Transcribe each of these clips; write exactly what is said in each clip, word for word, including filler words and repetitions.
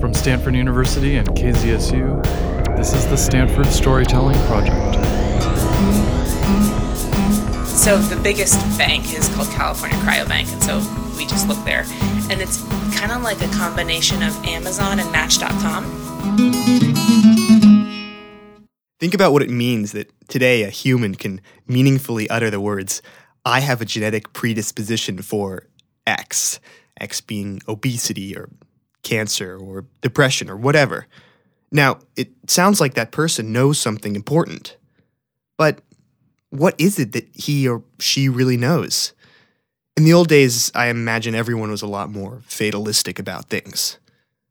From Stanford University and K Z S U, this is the Stanford Storytelling Project. So the biggest bank is called California Cryobank, and so we just look there. And it's kind of like a combination of Amazon and Match dot com. Think about what it means that today a human can meaningfully utter the words, I have a genetic predisposition for X, X being obesity or cancer or depression or whatever. Now, it sounds like that person knows something important. But what is it that he or she really knows? In the old days, I imagine everyone was a lot more fatalistic about things.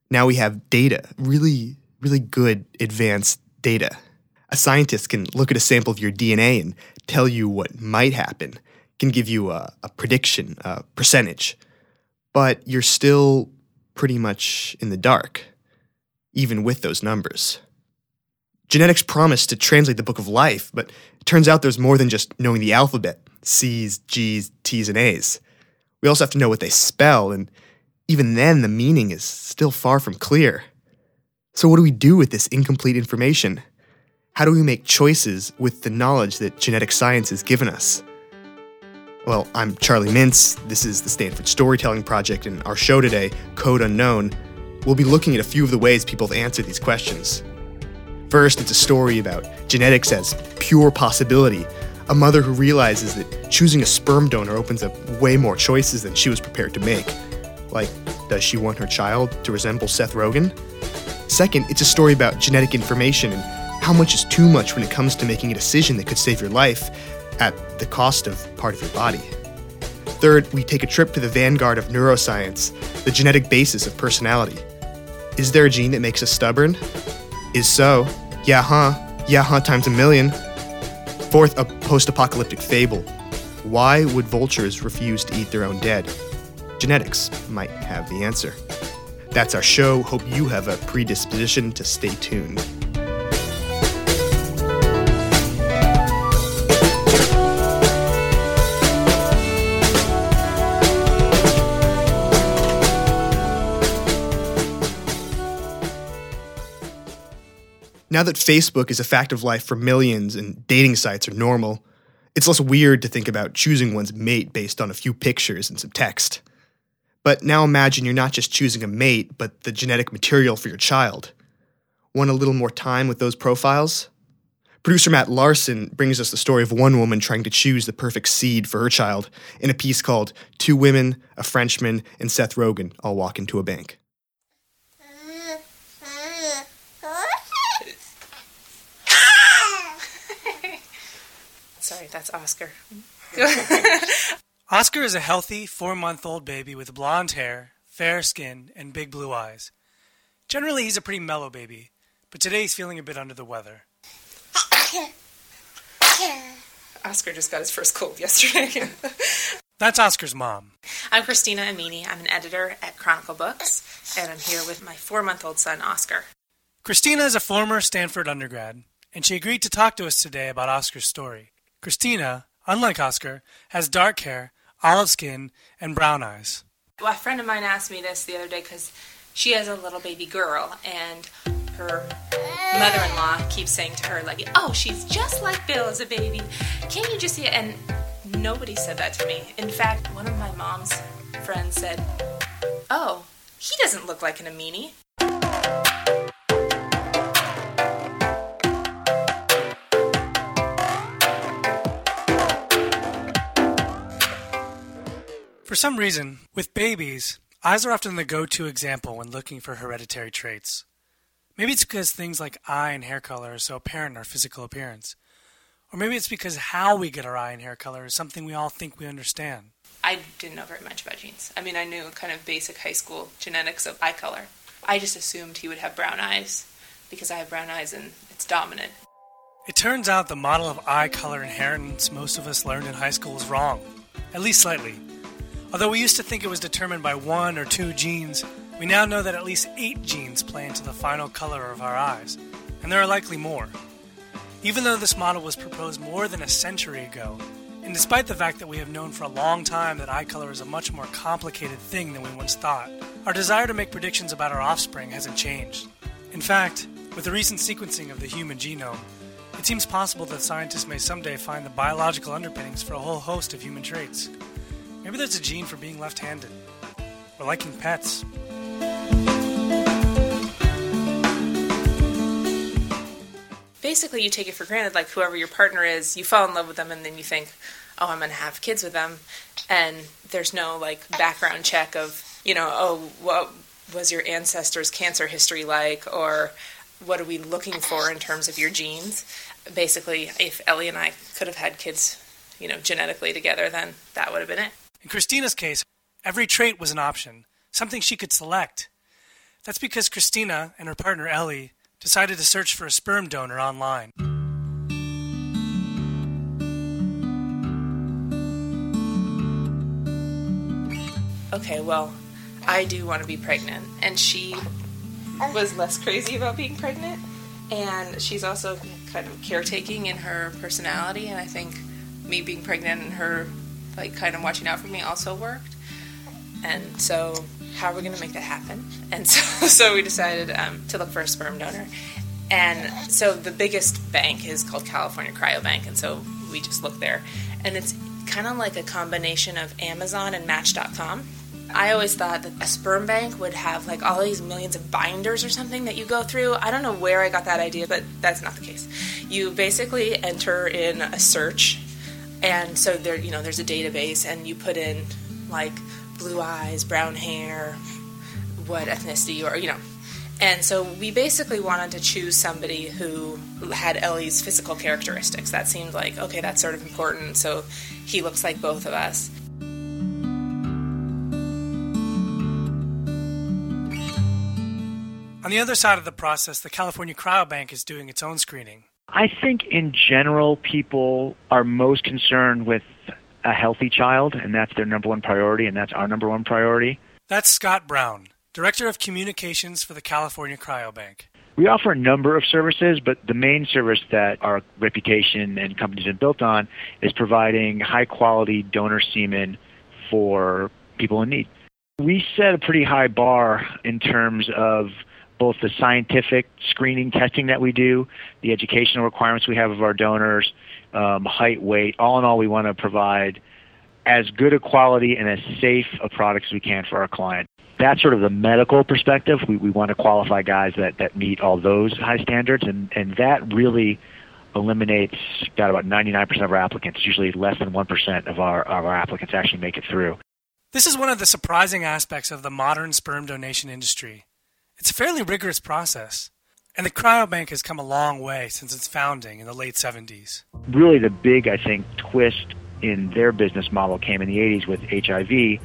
Now we have data, really, really good advanced data. A scientist can look at a sample of your D N A and tell you what might happen, can give you a, a prediction, a percentage. But you're still pretty much in the dark, even with those numbers. Genetics promised to translate the book of life, but it turns out there's more than just knowing the alphabet, C's, G's, T's, and A's. We also have to know what they spell, and even then the meaning is still far from clear. So what do we do with this incomplete information? How do we make choices with the knowledge that genetic science has given us? Well, I'm Charlie Mintz, this is the Stanford Storytelling Project, and our show today, Code Unknown, we'll be looking at a few of the ways people have answered these questions. First, it's a story about genetics as pure possibility, a mother who realizes that choosing a sperm donor opens up way more choices than she was prepared to make. Like, does she want her child to resemble Seth Rogen? Second, it's a story about genetic information and how much is too much when it comes to making a decision that could save your life, at the cost of part of your body. Third, we take a trip to the vanguard of neuroscience, the genetic basis of personality. Is there a gene that makes us stubborn? Is so, yeah huh, yeah huh times a million. Fourth, a post-apocalyptic fable. Why would vultures refuse to eat their own dead? Genetics might have the answer. That's our show. Hope you have a predisposition to stay tuned. Now that Facebook is a fact of life for millions and dating sites are normal, it's less weird to think about choosing one's mate based on a few pictures and some text. But now imagine you're not just choosing a mate, but the genetic material for your child. Want a little more time with those profiles? Producer Matt Larson brings us the story of one woman trying to choose the perfect seed for her child in a piece called Two Women, a Frenchman, and Seth Rogen All Walk into a Bank. Sorry, that's Oscar. Oscar is a healthy four-month-old baby with blonde hair, fair skin, and big blue eyes. Generally, he's a pretty mellow baby, but today he's feeling a bit under the weather. Oscar just got his first cold yesterday. That's Oscar's mom. I'm Christina Amini. I'm an editor at Chronicle Books, and I'm here with my four-month-old son, Oscar. Christina is a former Stanford undergrad, and she agreed to talk to us today about Oscar's story. Christina, unlike Oscar, has dark hair, olive skin, and brown eyes. Well, a friend of mine asked me this the other day because she has a little baby girl, and her mother-in-law keeps saying to her, like, oh, she's just like Bill as a baby. Can't you just see it? And nobody said that to me. In fact, one of my mom's friends said, oh, he doesn't look like an Amini. For some reason, with babies, eyes are often the go-to example when looking for hereditary traits. Maybe it's because things like eye and hair color are so apparent in our physical appearance. Or maybe it's because how we get our eye and hair color is something we all think we understand. I didn't know very much about genes. I mean, I knew kind of basic high school genetics of eye color. I just assumed he would have brown eyes because I have brown eyes and it's dominant. It turns out the model of eye color inheritance most of us learned in high school is wrong, at least slightly. Although we used to think it was determined by one or two genes, we now know that at least eight genes play into the final color of our eyes, and there are likely more. Even though this model was proposed more than a century ago, And despite the fact that we have known for a long time that eye color is a much more complicated thing than we once thought, our desire to make predictions about our offspring hasn't changed. In fact, with the recent sequencing of the human genome, it seems possible that scientists may someday find the biological underpinnings for a whole host of human traits. Maybe there's a gene for being left-handed, or liking pets. Basically, you take it for granted, like whoever your partner is, you fall in love with them, and then you think, oh, I'm going to have kids with them, and there's no, like, background check of, you know, oh, what was your ancestors' cancer history like, or what are we looking for in terms of your genes? Basically, if Ellie and I could have had kids, you know, genetically together, then that would have been it. In Christina's case, every trait was an option, something she could select. That's because Christina and her partner, Ellie, decided to search for a sperm donor online. Okay, well, I do want to be pregnant, and she was less crazy about being pregnant, and she's also kind of caretaking in her personality, and I think me being pregnant and her like kind of watching out for me also worked. And so how are we going to make that happen? And so, so we decided um, to look for a sperm donor. And so the biggest bank is called California Cryobank, and so we just looked there. And it's kind of like a combination of Amazon and Match dot com. I always thought that a sperm bank would have like all these millions of binders or something that you go through. I don't know where I got that idea, but that's not the case. You basically enter in a search, and so there, you know, there's a database, and you put in like blue eyes, brown hair, what ethnicity you are, you know. And so we basically wanted to choose somebody who had Ellie's physical characteristics. That seemed like, okay, that's sort of important, so he looks like both of us. On the other side of the process, the California Cryobank is doing its own screening. I think in general, people are most concerned with a healthy child, and that's their number one priority, and that's our number one priority. That's Scott Brown, Director of Communications for the California Cryobank. We offer a number of services, but the main service that our reputation and companies have built on is providing high-quality donor semen for people in need. We set a pretty high bar in terms of both the scientific screening testing that we do, the educational requirements we have of our donors, um, height, weight. All in all, we want to provide as good a quality and as safe a product as we can for our client. That's sort of the medical perspective. We, we want to qualify guys that, that meet all those high standards, and, and that really eliminates got about ninety-nine percent of our applicants. Usually less than one percent of our, of our applicants actually make it through. This is one of the surprising aspects of the modern sperm donation industry. It's a fairly rigorous process, and the cryobank has come a long way since its founding in the late seventies. Really the big, I think, twist in their business model came in the eighties with H I V,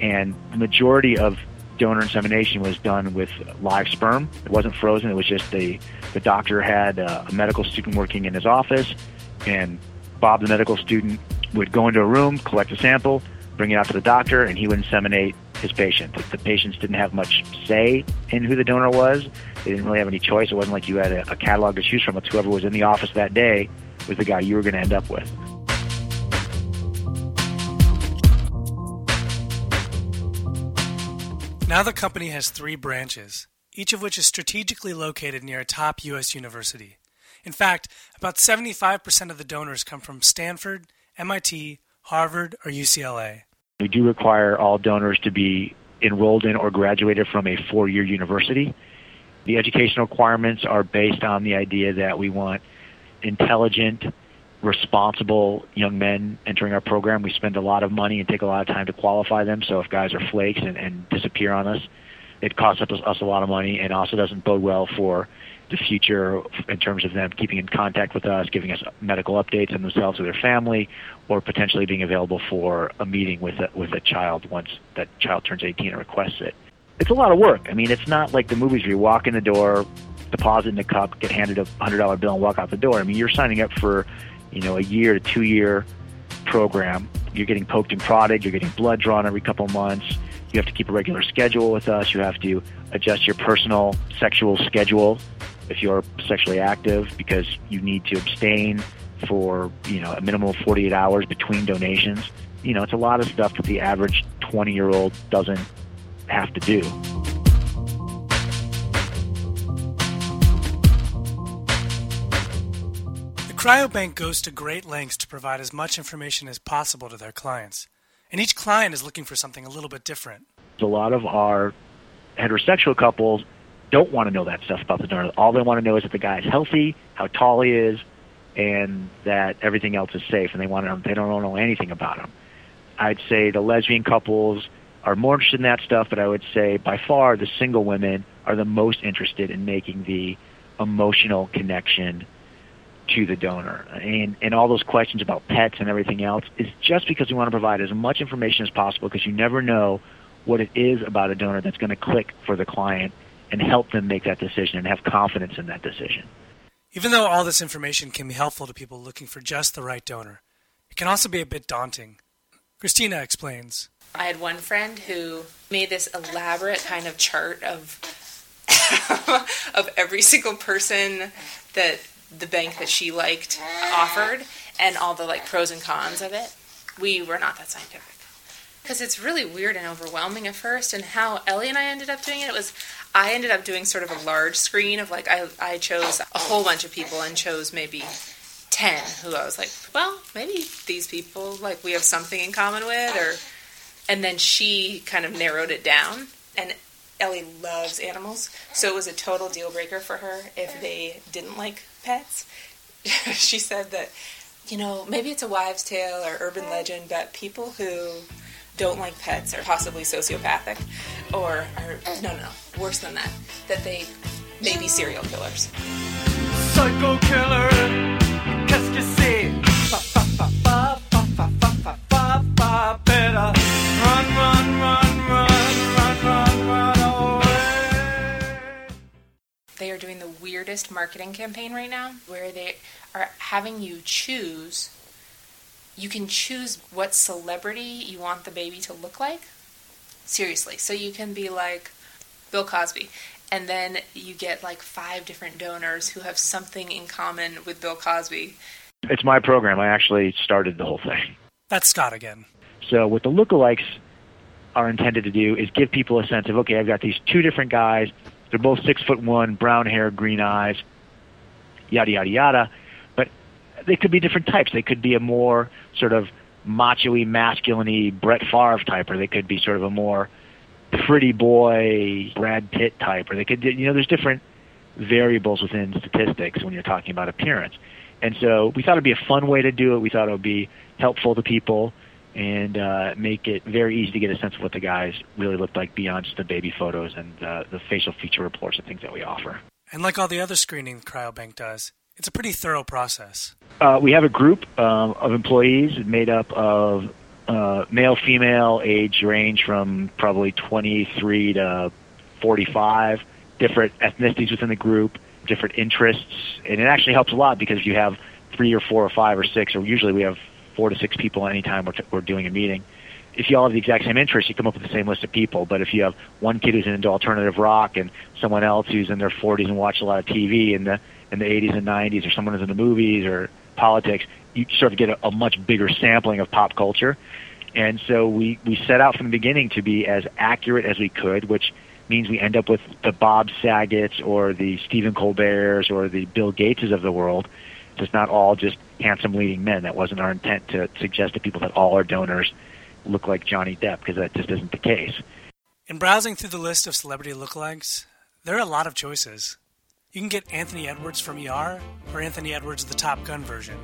and the majority of donor insemination was done with live sperm. It wasn't frozen, it was just the, the doctor had a, a medical student working in his office, and Bob, the medical student, would go into a room, collect a sample, bring it out to the doctor, and he would inseminate his patient. The patients didn't have much say in who the donor was. They didn't really have any choice. It wasn't like you had a, a catalog to choose from. It's whoever was in the office that day was the guy you were going to end up with. Now the company has three branches, each of which is strategically located near a top U S university. In fact, about seventy-five percent of the donors come from Stanford, M I T, Harvard, or U C L A. We do require all donors to be enrolled in or graduated from a four-year university. The educational requirements are based on the idea that we want intelligent, responsible young men entering our program. We spend a lot of money and take a lot of time to qualify them, so if guys are flakes and, and disappear on us, it costs us, us a lot of money and also doesn't bode well for the future in terms of them keeping in contact with us, giving us medical updates on themselves or their family, or potentially being available for a meeting with a, with a child once that child turns eighteen and requests it. It's a lot of work. I mean, it's not like the movies where you walk in the door, deposit in the cup, get handed a one hundred dollars bill and walk out the door. I mean, you're signing up for, you know, a year to two-year program. You're getting poked and prodded. You're getting blood drawn every couple months. You have to keep a regular schedule with us. You have to adjust your personal sexual schedule if you're sexually active because you need to abstain for, you know, a minimum of forty-eight hours between donations. You know, it's a lot of stuff that the average twenty-year-old doesn't have to do. The Cryobank goes to great lengths to provide as much information as possible to their clients. And each client is looking for something a little bit different. A lot of our heterosexual couples don't want to know that stuff about the donor. All they want to know is that the guy's healthy, how tall he is, and that everything else is safe, and they want to, they don't know anything about him. I'd say the lesbian couples are more interested in that stuff, but I would say by far the single women are the most interested in making the emotional connection to the donor. And, and all those questions about pets and everything else is just because we want to provide as much information as possible, because you never know what it is about a donor that's going to click for the client and help them make that decision and have confidence in that decision. Even though all this information can be helpful to people looking for just the right donor, it can also be a bit daunting. Christina explains. I had one friend who made this elaborate kind of chart of of every single person that the bank that she liked offered and all the like pros and cons of it. We were not that scientific. Because it's really weird and overwhelming at first, and how Ellie and I ended up doing it was I ended up doing sort of a large screen of like I, I chose a whole bunch of people and chose maybe ten who I was like, well, maybe these people, like, we have something in common with, or, and then she kind of narrowed it down, and Ellie loves animals, so it was a total deal breaker for her if they didn't like pets. She said that, you know, maybe it's a wives' tale or urban legend, but people who don't like pets are possibly sociopathic, or are, no, no, worse than that, that they may be serial killers. Psycho killer, qu'est-ce que c'est? Fa, fa, fa, fa, fa, fa, fa, fa, fa, better run, run, run, run, run, run, run away. They are doing the weirdest marketing campaign right now, where they are having you choose. You can choose what celebrity you want the baby to look like. Seriously. So you can be like Bill Cosby. And then you get like five different donors who have something in common with Bill Cosby. It's my program. I actually started the whole thing. That's Scott again. So what the lookalikes are intended to do is give people a sense of, okay, I've got these two different guys. They're both six foot one, brown hair, green eyes, yada, yada, yada. They could be different types. They could be a more sort of macho-y, masculine-y Brett Favre type, or they could be sort of a more pretty boy Brad Pitt type, or they could, you know, there's different variables within statistics when you're talking about appearance. And so we thought it'd be a fun way to do it. We thought it would be helpful to people and uh, make it very easy to get a sense of what the guys really looked like beyond just the baby photos and uh, the facial feature reports and things that we offer. And like all the other screening Cryobank does, it's a pretty thorough process. Uh, we have a group um, of employees made up of uh, male, female, age range from probably twenty-three to forty-five, different ethnicities within the group, different interests. And it actually helps a lot because if you have three or four or five or six, or usually we have four to six people anytime we're, t- we're doing a meeting. If you all have the exact same interests, you come up with the same list of people. But if you have one kid who's into alternative rock and someone else who's in their forties and watch a lot of T V and the in the eighties and nineties, or someone is in the movies or politics, you sort of get a, a much bigger sampling of pop culture. And so we, we set out from the beginning to be as accurate as we could, which means we end up with the Bob Saget's or the Stephen Colbert's or the Bill Gateses of the world. It's not all just handsome leading men. That wasn't our intent, to suggest to people that all our donors look like Johnny Depp, because that just isn't the case. In browsing through the list of celebrity lookalikes, there are a lot of choices. You can get Anthony Edwards from E R, or Anthony Edwards the Top Gun version.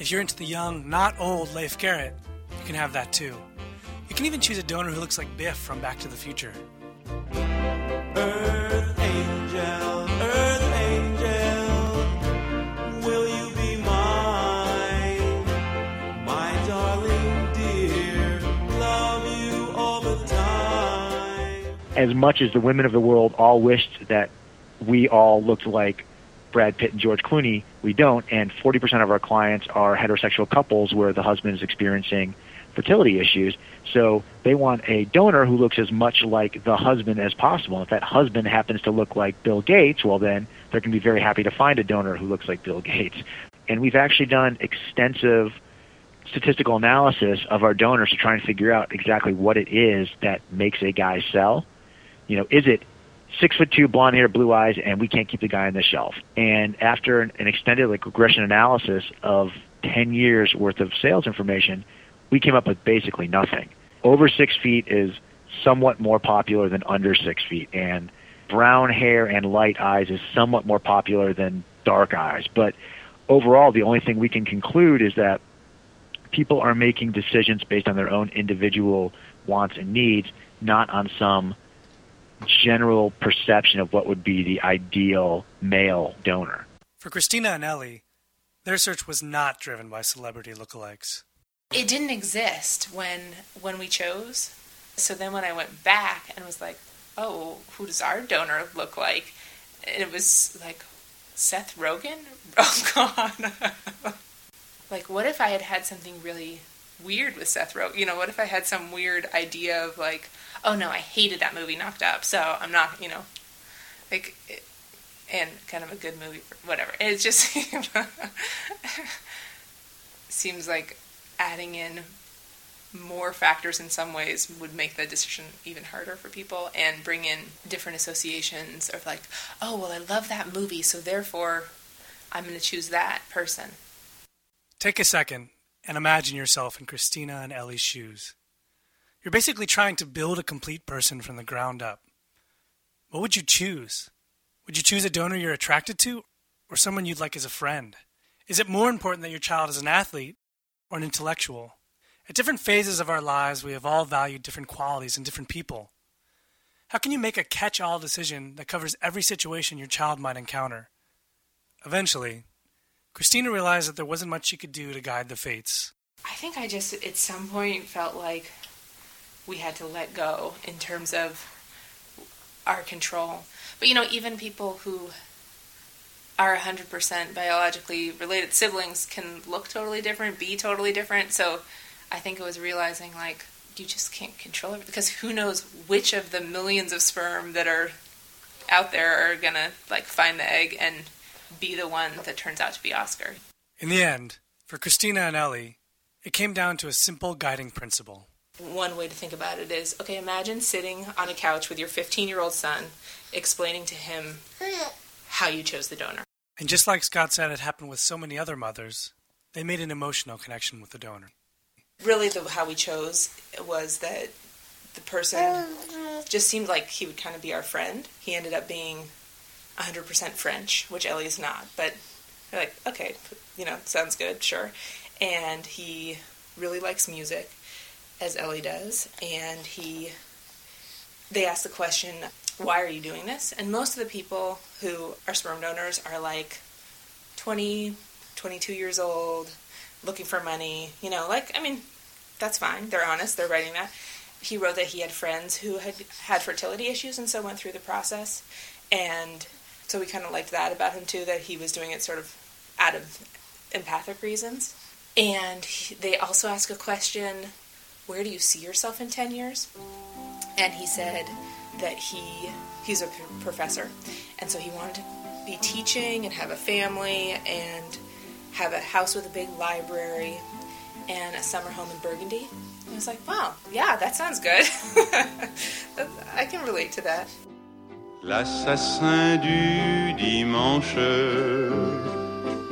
If you're into the young, not old Leif Garrett, you can have that too. You can even choose a donor who looks like Biff from Back to the Future. Earth Angel, Earth Angel, will you be mine? My darling dear, love you all the time. As much as the women of the world all wished that we all looked like Brad Pitt and George Clooney, we don't, and forty percent of our clients are heterosexual couples where the husband is experiencing fertility issues, so they want a donor who looks as much like the husband as possible. If that husband happens to look like Bill Gates, well then they're going to be very happy to find a donor who looks like Bill Gates. And we've actually done extensive statistical analysis of our donors to try and figure out exactly what it is that makes a guy sell. You know, is it six foot two, blonde hair, blue eyes, and we can't keep the guy on the shelf? And after an extended like regression analysis of ten years worth of sales information, we came up with basically nothing. Over six feet is somewhat more popular than under six feet, and brown hair and light eyes is somewhat more popular than dark eyes. But overall, the only thing we can conclude is that people are making decisions based on their own individual wants and needs, not on some general perception of what would be the ideal male donor. For Christina and Ellie, their search was not driven by celebrity lookalikes. It didn't exist when when we chose. So then when I went back and was like, oh, who does our donor look like? And it was like, Seth Rogen? Oh, God. Like, what if I had had something really weird with Seth Rogen? You know, what if I had some weird idea of, like, oh, no, I hated that movie Knocked Up, so I'm not, you know, like, it, and kind of a good movie, for whatever. And it just seems like adding in more factors in some ways would make the decision even harder for people and bring in different associations of, like, oh, well, I love that movie, so therefore I'm going to choose that person. Take a second and imagine yourself in Christina and Ellie's shoes. You're basically trying to build a complete person from the ground up. What would you choose? Would you choose a donor you're attracted to or someone you'd like as a friend? Is it more important that your child is an athlete or an intellectual? At different phases of our lives, we have all valued different qualities in different people. How can you make a catch-all decision that covers every situation your child might encounter? Eventually, Christina realized that there wasn't much she could do to guide the fates. I think I just, at some point, felt like we had to let go in terms of our control. But, you know, even people who are one hundred percent biologically related siblings can look totally different, be totally different, so I think it was realizing, like, you just can't control it, because who knows which of the millions of sperm that are out there are going to, like, find the egg and be the one that turns out to be Oscar. In the end, for Christina and Ellie, it came down to a simple guiding principle. One way to think about it is, okay, imagine sitting on a couch with your fifteen-year-old son, explaining to him how you chose the donor. And just like Scott said, it happened with so many other mothers, they made an emotional connection with the donor. Really, the, how we chose was that the person just seemed like he would kind of be our friend. He ended up being one hundred percent French, which Ellie's not. But we're like, okay, you know, sounds good, sure. And he really likes music, as Ellie does. And he, they asked the question, why are you doing this? And most of the people who are sperm donors are like twenty, twenty-two years old, looking for money, you know, like, I mean, that's fine. They're honest. They're writing that. He wrote that he had friends who had had fertility issues and so went through the process. And so we kind of liked that about him, too, that he was doing it sort of out of empathic reasons. And he, they also ask a question, where do you see yourself in ten years? And he said that he he's a professor. And so he wanted to be teaching and have a family and have a house with a big library and a summer home in Burgundy. And I was like, wow, yeah, that sounds good. I can relate to that. L'assassin du dimanche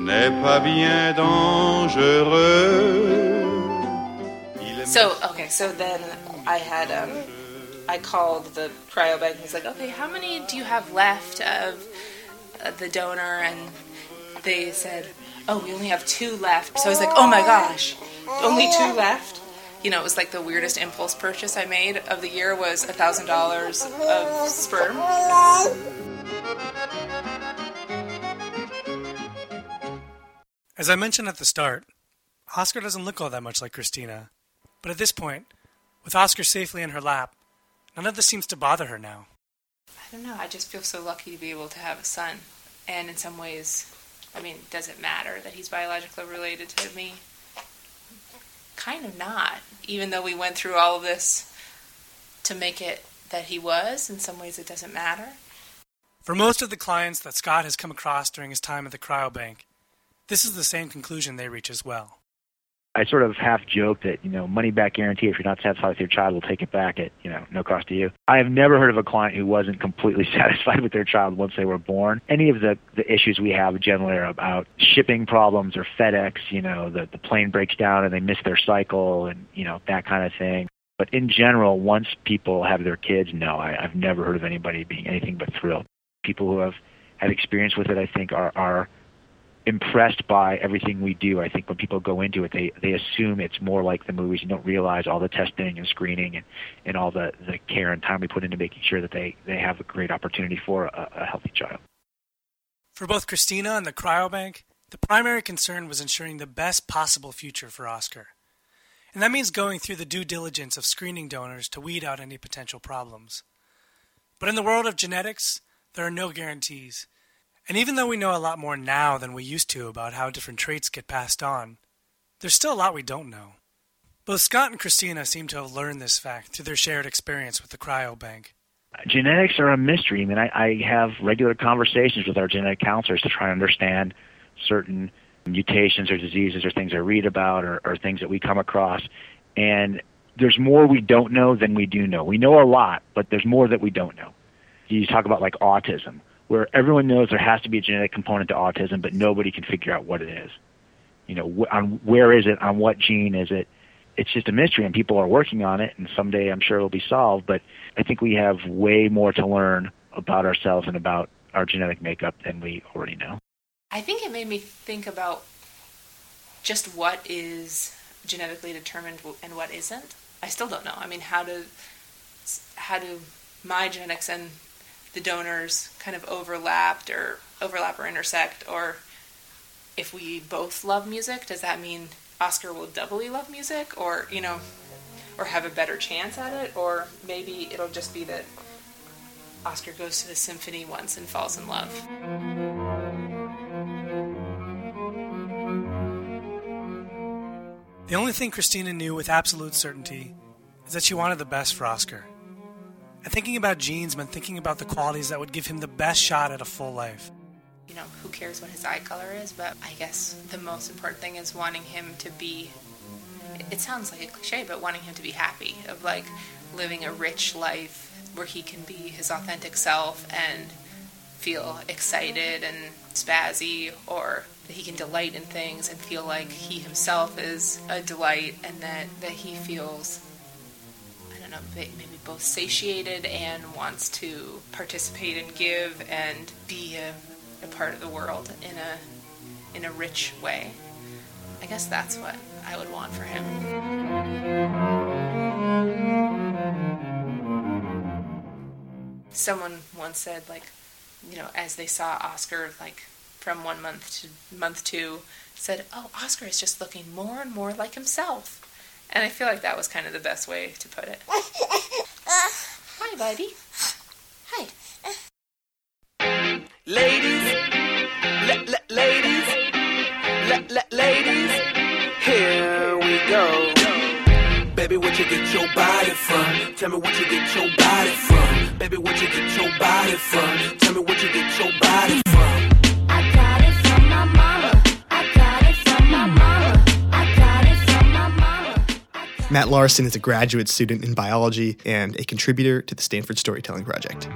n'est pas bien dangereux. So, okay, so then I had, um, I called the cryobank and was like, okay, how many do you have left of uh, the donor? And they said, oh, we only have two left. So I was like, oh my gosh, only two left? You know, it was like the weirdest impulse purchase I made of the year was one thousand dollars of sperm. As I mentioned at the start, Oscar doesn't look all that much like Christina. But at this point, with Oscar safely in her lap, none of this seems to bother her now. I don't know, I just feel so lucky to be able to have a son. And in some ways, I mean, does it matter that he's biologically related to me? Kind of not. Even though we went through all of this to make it that he was, in some ways it doesn't matter. For most of the clients that Scott has come across during his time at the cryobank, This is the same conclusion they reach as well. I sort of half joke that, you know, money back guarantee, if you're not satisfied with your child, we'll take it back at, you know, no cost to you. I have never heard of a client who wasn't completely satisfied with their child once they were born. Any of the, the issues we have generally are about shipping problems or FedEx, you know, the, the plane breaks down and they miss their cycle and, you know, that kind of thing. But in general, once people have their kids, no, I, I've never heard of anybody being anything but thrilled. People who have had experience with it, I think, are are impressed by everything we do. I think when people go into it, they, they assume it's more like the movies and don't realize all the testing and screening and, and all the, the care and time we put into making sure that they, they have a great opportunity for a, a healthy child. For both Christina and the Cryobank, the primary concern was ensuring the best possible future for Oscar. And that means going through the due diligence of screening donors to weed out any potential problems. But in the world of genetics, there are no guarantees. And even though we know a lot more now than we used to about how different traits get passed on, there's still a lot we don't know. Both Scott and Christina seem to have learned this fact through their shared experience with the Cryobank. Genetics are a mystery. I mean, I, I have regular conversations with our genetic counselors to try and understand certain mutations or diseases or things I read about or, or things that we come across. And there's more we don't know than we do know. We know a lot, but there's more that we don't know. You talk about like autism, where everyone knows there has to be a genetic component to autism, but nobody can figure out what it is. You know, wh- on, where is it? On what gene is it? It's just a mystery, and people are working on it, and someday I'm sure it'll be solved. But I think we have way more to learn about ourselves and about our genetic makeup than we already know. I think it made me think about just what is genetically determined and what isn't. I still don't know. I mean, how do how do my genetics and the donors kind of overlapped or overlap or intersect, or if we both love music, does that mean Oscar will doubly love music, or, you know, or have a better chance at it? Or maybe it'll just be that Oscar goes to the symphony once and falls in love. The only thing Christina knew with absolute certainty is that she wanted the best for Oscar. And thinking about genes meant thinking about the qualities that would give him the best shot at a full life. You know, who cares what his eye color is, but I guess the most important thing is wanting him to be, it sounds like a cliche, but wanting him to be happy, of like living a rich life where he can be his authentic self and feel excited and spazzy, or that he can delight in things and feel like he himself is a delight, and that, that he feels, I don't know, maybe both satiated and wants to participate and give and be a, a part of the world in a in a rich way. I guess that's what I would want for him. Someone once said, like, you know, as they saw Oscar, like, from one month to month two, said, oh, Oscar is just looking more and more like himself. And I feel like that was kind of the best way to put it. Hi, buddy. Hi. Ladies, l- l- ladies, l- l- ladies, here we go. Baby, what you get your body from? Tell me what you get your body from. Baby, what you get your body from? Tell me what you get your body from. I got it from my mama. I got it from my mama. Matt Larson is a graduate student in biology and a contributor to the Stanford Storytelling Project.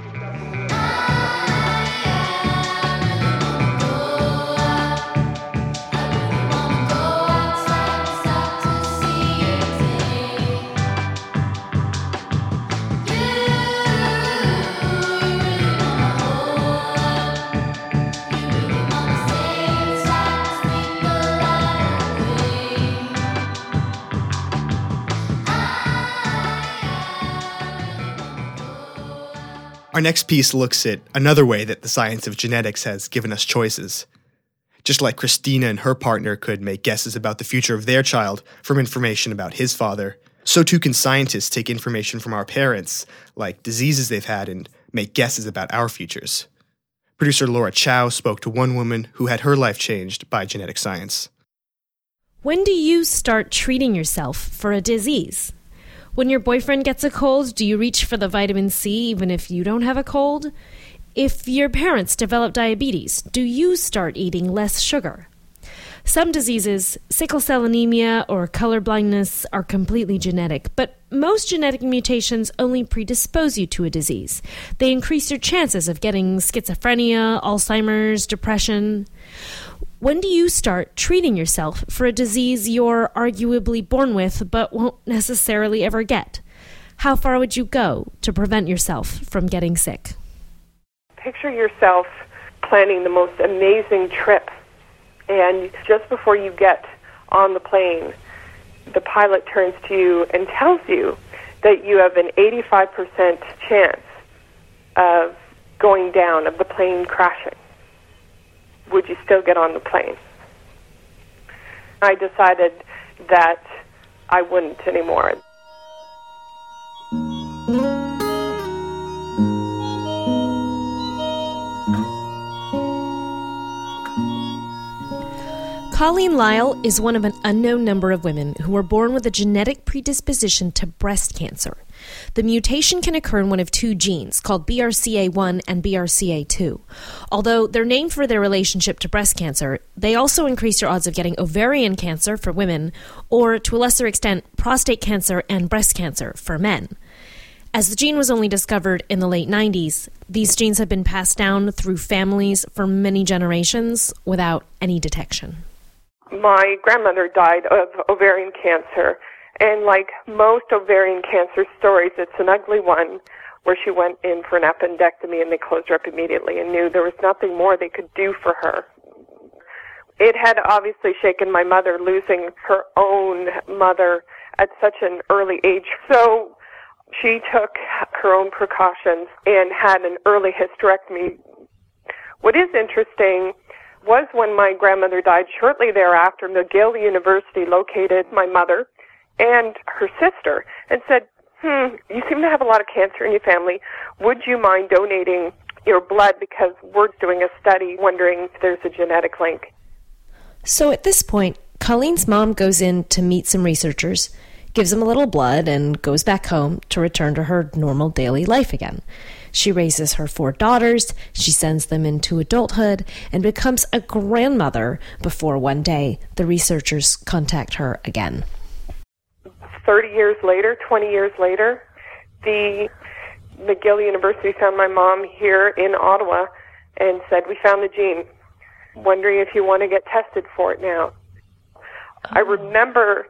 Our next piece looks at another way that the science of genetics has given us choices. Just like Christina and her partner could make guesses about the future of their child from information about his father, so too can scientists take information from our parents, like diseases they've had, and make guesses about our futures. Producer Laura Chow spoke to one woman who had her life changed by genetic science. When do you start treating yourself for a disease? When your boyfriend gets a cold, do you reach for the vitamin C even if you don't have a cold? If your parents develop diabetes, do you start eating less sugar? Some diseases, sickle cell anemia or color blindness, are completely genetic, but most genetic mutations only predispose you to a disease. They increase your chances of getting schizophrenia, Alzheimer's, depression. When do you start treating yourself for a disease you're arguably born with but won't necessarily ever get? How far would you go to prevent yourself from getting sick? Picture yourself planning the most amazing trip, and just before you get on the plane, the pilot turns to you and tells you that you have an eighty-five percent chance of going down, of the plane crashing. Would you still get on the plane? I decided that I wouldn't anymore. Colleen Lyle is one of an unknown number of women who were born with a genetic predisposition to breast cancer. The mutation can occur in one of two genes, called B R C A one and B R C A two. Although they're named for their relationship to breast cancer, they also increase your odds of getting ovarian cancer for women, or to a lesser extent, prostate cancer and breast cancer for men. As the gene was only discovered in the late nineties, these genes have been passed down through families for many generations without any detection. My grandmother died of ovarian cancer. And like most ovarian cancer stories, it's an ugly one where she went in for an appendectomy and they closed her up immediately and knew there was nothing more they could do for her. It had obviously shaken my mother, losing her own mother at such an early age. So she took her own precautions and had an early hysterectomy. What is interesting was when my grandmother died, shortly thereafter, McGill University located my mother and her sister, and said, hmm, you seem to have a lot of cancer in your family. Would you mind donating your blood? Because we're doing a study wondering if there's a genetic link. So at this point, Colleen's mom goes in to meet some researchers, gives them a little blood, and goes back home to return to her normal daily life again. She raises her four daughters, she sends them into adulthood, and becomes a grandmother before one day the researchers contact her again. thirty years later, twenty years later, the McGill University found my mom here in Ottawa and said, we found the gene. Wondering if you want to get tested for it now. Oh. I remember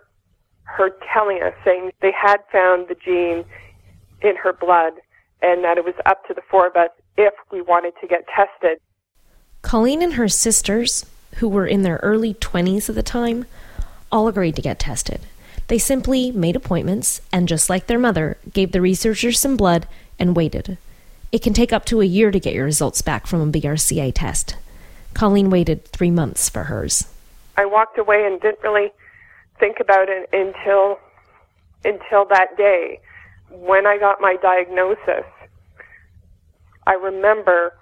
her telling us, saying they had found the gene in her blood and that it was up to the four of us if we wanted to get tested. Colleen and her sisters, who were in their early twenties at the time, all agreed to get tested. They simply made appointments and, just like their mother, gave the researchers some blood and waited. It can take up to a year to get your results back from a B R C A test. Colleen waited three months for hers. I walked away and didn't really think about it until until that day when I got my diagnosis. I remember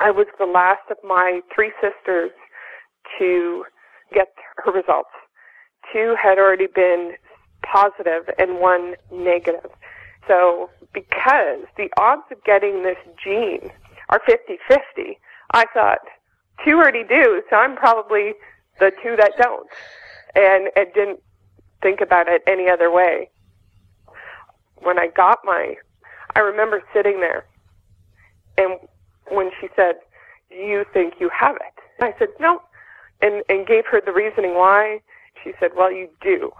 I was the last of my three sisters to get her results. Two had already been positive and one negative. So because the odds of getting this gene are fifty-fifty, I thought, two already do, so I'm probably the two that don't. And I didn't think about it any other way. When I got my, I remember sitting there, and when she said, do you think you have it? I said, no, and, and gave her the reasoning why. She said, well, you do.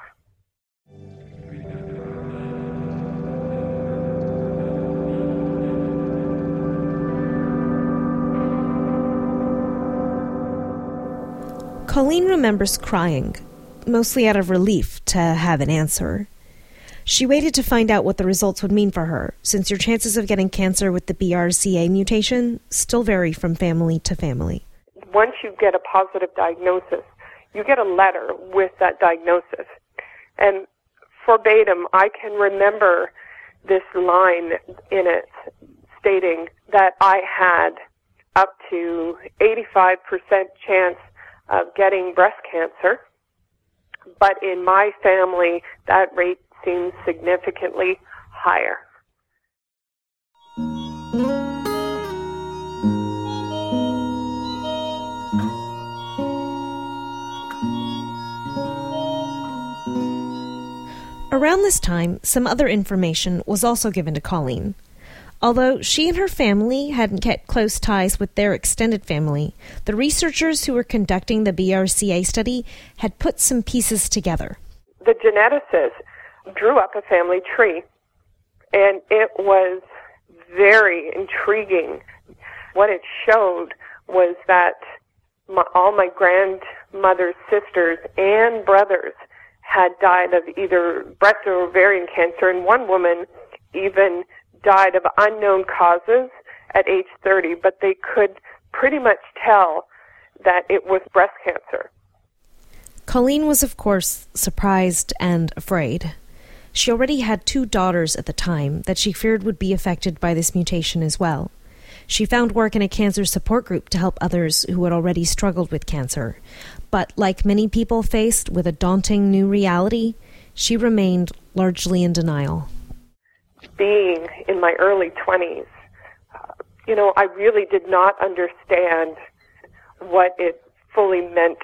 Colleen remembers crying, mostly out of relief to have an answer. She waited to find out what the results would mean for her, since your chances of getting cancer with the B R C A mutation still vary from family to family. Once you get a positive diagnosis, you get a letter with that diagnosis. And verbatim, I can remember this line in it stating that I had up to eighty-five percent chance of getting breast cancer, but in my family, that rate seems significantly higher. Around this time, some other information was also given to Colleen. Although she and her family hadn't kept close ties with their extended family, the researchers who were conducting the B R C A study had put some pieces together. The geneticist drew up a family tree, and it was very intriguing. What it showed was that my, all my grandmother's sisters and brothers had died of either breast or ovarian cancer, and one woman even died of unknown causes at age thirty, but they could pretty much tell that it was breast cancer. Colleen was, of course, surprised and afraid. She already had two daughters at the time that she feared would be affected by this mutation as well. She found work in a cancer support group to help others who had already struggled with cancer. But like many people faced with a daunting new reality, she remained largely in denial. Being in my early twenties, uh, you know, I really did not understand what it fully meant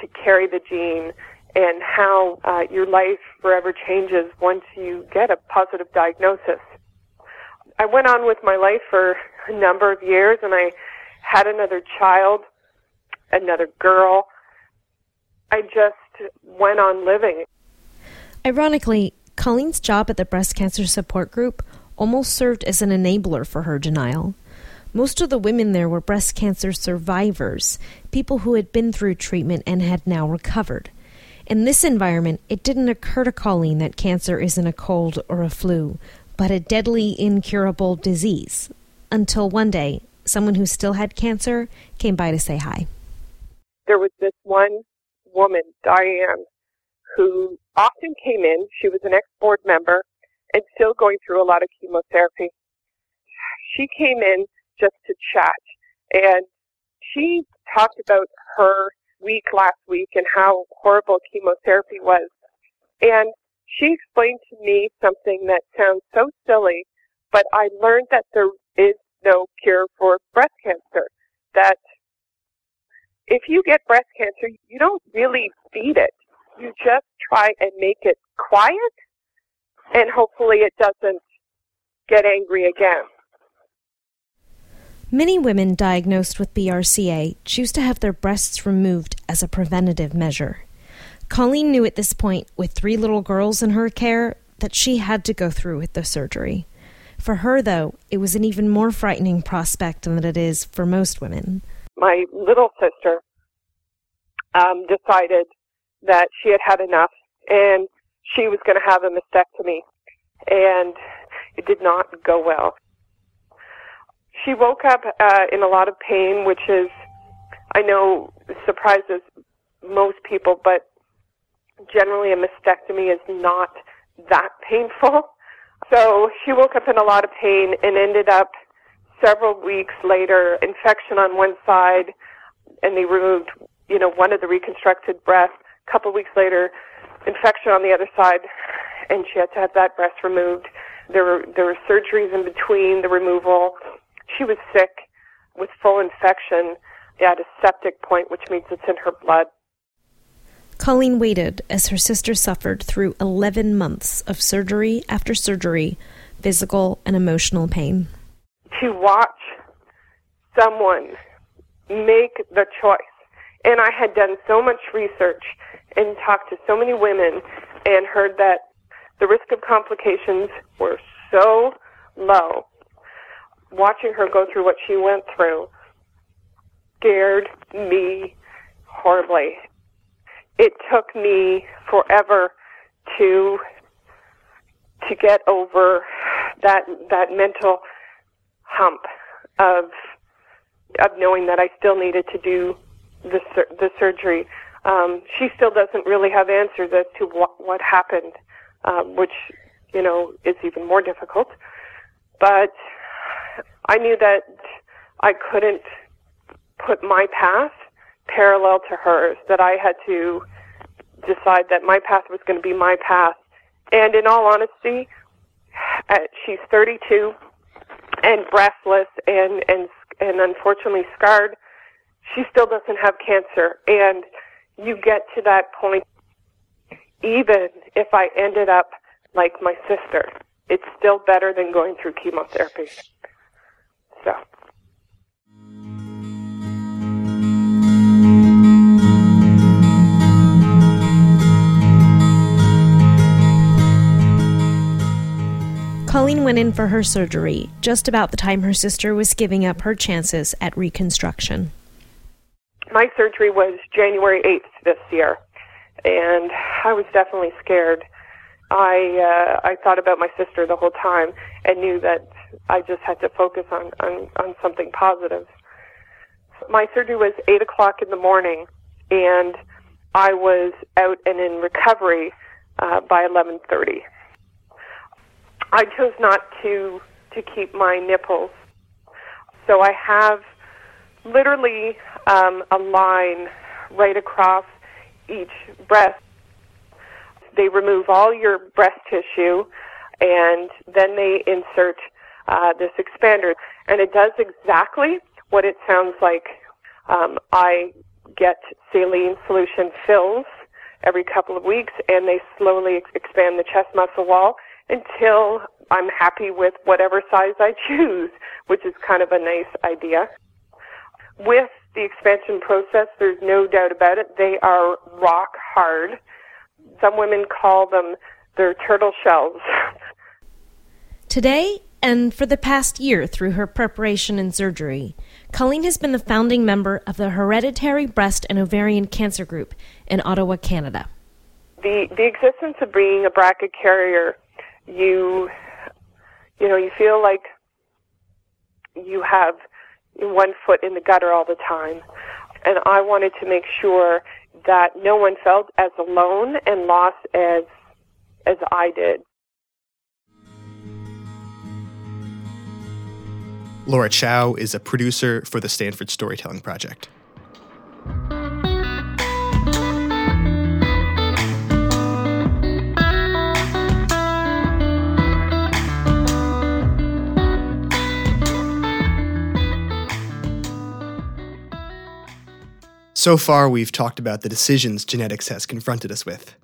to carry the gene and how uh, your life forever changes once you get a positive diagnosis. I went on with my life for a number of years, and I had another child, another girl. I just went on living. Ironically, Colleen's job at the breast cancer support group almost served as an enabler for her denial. Most of the women there were breast cancer survivors, people who had been through treatment and had now recovered. In this environment, it didn't occur to Colleen that cancer isn't a cold or a flu, but a deadly, incurable disease. Until one day, someone who still had cancer came by to say hi. There was this one woman, Diane, who often came in. She was an ex-board member and still going through a lot of chemotherapy. She came in just to chat, and she talked about her week last week and how horrible chemotherapy was. And she explained to me something that sounds so silly, but I learned that there is no cure for breast cancer, that if you get breast cancer, you don't really beat it. You just try and make it quiet, and hopefully it doesn't get angry again. Many women diagnosed with B R C A choose to have their breasts removed as a preventative measure. Colleen knew at this point, with three little girls in her care, that she had to go through with the surgery. For her, though, it was an even more frightening prospect than it is for most women. My little sister um, decided that she had had enough, and she was going to have a mastectomy, and it did not go well. She woke up uh, in a lot of pain, which is, I know, surprises most people, but generally a mastectomy is not that painful. So she woke up in a lot of pain and ended up several weeks later, infection on one side, and they removed, you know, one of the reconstructed breasts. A couple weeks later, infection on the other side, and she had to have that breast removed. There were there were surgeries in between the removal. She was sick with full infection at a septic point, which means it's in her blood. Colleen waited as her sister suffered through eleven months of surgery after surgery, physical and emotional pain. To watch someone make the choice. And I had done so much research and talked to so many women and heard that the risk of complications were so low. Watching her go through what she went through scared me horribly. It took me forever to to get over that that mental hump of of knowing that I still needed to do the the surgery. Um, she still doesn't really have answers as to what what happened, um, which you know is even more difficult. But I knew that I couldn't put my path parallel to hers, that I had to decide that my path was going to be my path. And in all honesty, at, she's thirty-two and breathless and, and, and unfortunately scarred. She still doesn't have cancer. And you get to that point, even if I ended up like my sister. It's still better than going through chemotherapy. So. Colleen went in for her surgery just about the time her sister was giving up her chances at reconstruction. My surgery was January eighth this year, and I was definitely scared. I uh, I thought about my sister the whole time and knew that I just had to focus on, on, on something positive. My surgery was eight o'clock in the morning, and I was out and in recovery uh, by eleven thirty. I chose not to to keep my nipples, so I have literally um, a line right across each breast. They remove all your breast tissue, and then they insert uh, this expander, and it does exactly what it sounds like. Um, I get saline solution fills every couple of weeks, and they slowly ex- expand the chest muscle wall until I'm happy with whatever size I choose, which is kind of a nice idea. With the expansion process, there's no doubt about it, they are rock hard. Some women call them their turtle shells. Today, and for the past year through her preparation and surgery, Colleen has been a founding member of the Hereditary Breast and Ovarian Cancer Group in Ottawa, Canada. The, the existence of being a B R C A carrier, You, you know, you feel like you have one foot in the gutter all the time. And I wanted to make sure that no one felt as alone and lost as, as I did. Laura Chow is a producer for the Stanford Storytelling Project. So far, we've talked about the decisions genetics has confronted us with.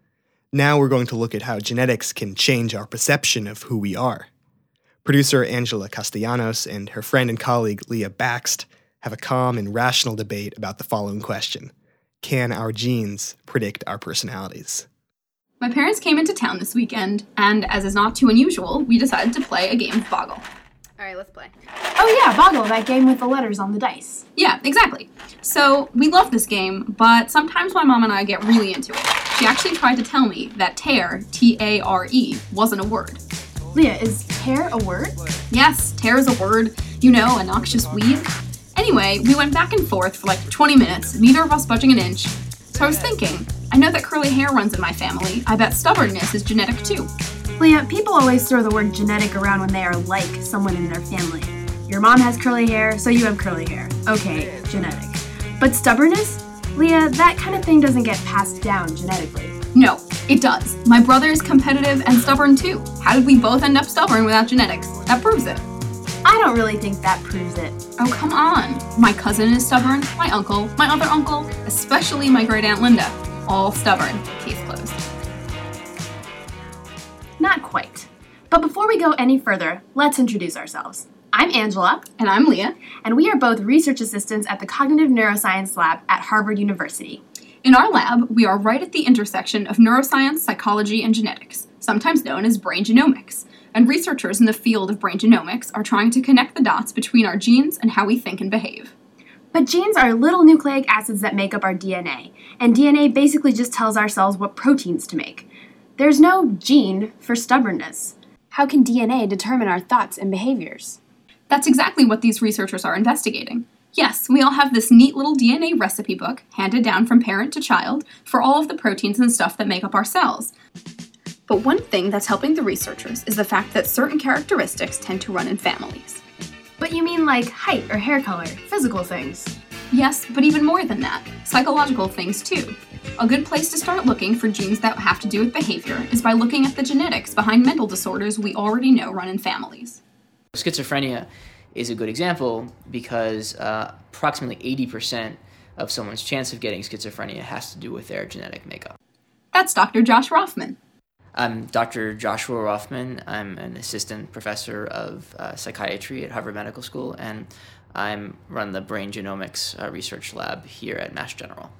Now we're going to look at how genetics can change our perception of who we are. Producer Angela Castellanos and her friend and colleague Leah Baxt have a calm and rational debate about the following question: can our genes predict our personalities? My parents came into town this weekend, and as is not too unusual, we decided to play a game of Boggle. All right, let's play. Oh yeah, Boggle, that game with the letters on the dice. Yeah, exactly. So we love this game, but sometimes my mom and I get really into it. She actually tried to tell me that tear, T A R E, wasn't a word. Leah, is tear a word? Yes, tear is a word. You know, a noxious weed. Anyway, we went back and forth for like twenty minutes, neither of us budging an inch. So I was thinking, I know that curly hair runs in my family. I bet stubbornness is genetic too. Leah, people always throw the word genetic around when they are like someone in their family. Your mom has curly hair, so you have curly hair. Okay, genetic. But stubbornness? Leah, that kind of thing doesn't get passed down genetically. No, it does. My brother is competitive and stubborn too. How did we both end up stubborn without genetics? That proves it. I don't really think that proves it. Oh, come on. My cousin is stubborn, my uncle, my other uncle, especially my great aunt Linda. All stubborn. Case closed. Not quite. But before we go any further, let's introduce ourselves. I'm Angela. And I'm Leah. And we are both research assistants at the Cognitive Neuroscience Lab at Harvard University. In our lab, we are right at the intersection of neuroscience, psychology, and genetics, sometimes known as brain genomics. And researchers in the field of brain genomics are trying to connect the dots between our genes and how we think and behave. But genes are little nucleic acids that make up our D N A, and D N A basically just tells our cells what proteins to make. There's no gene for stubbornness. How can D N A determine our thoughts and behaviors? That's exactly what these researchers are investigating. Yes, we all have this neat little D N A recipe book handed down from parent to child for all of the proteins and stuff that make up our cells. But one thing that's helping the researchers is the fact that certain characteristics tend to run in families. But you mean like height or hair color, physical things? Yes, but even more than that, psychological things too. A good place to start looking for genes that have to do with behavior is by looking at the genetics behind mental disorders we already know run in families. Schizophrenia is a good example because uh, approximately eighty percent of someone's chance of getting schizophrenia has to do with their genetic makeup. That's Doctor Josh Rothman. I'm Doctor Joshua Rothman. I'm an assistant professor of uh, psychiatry at Harvard Medical School, and I run the brain genomics uh, research lab here at Mass General.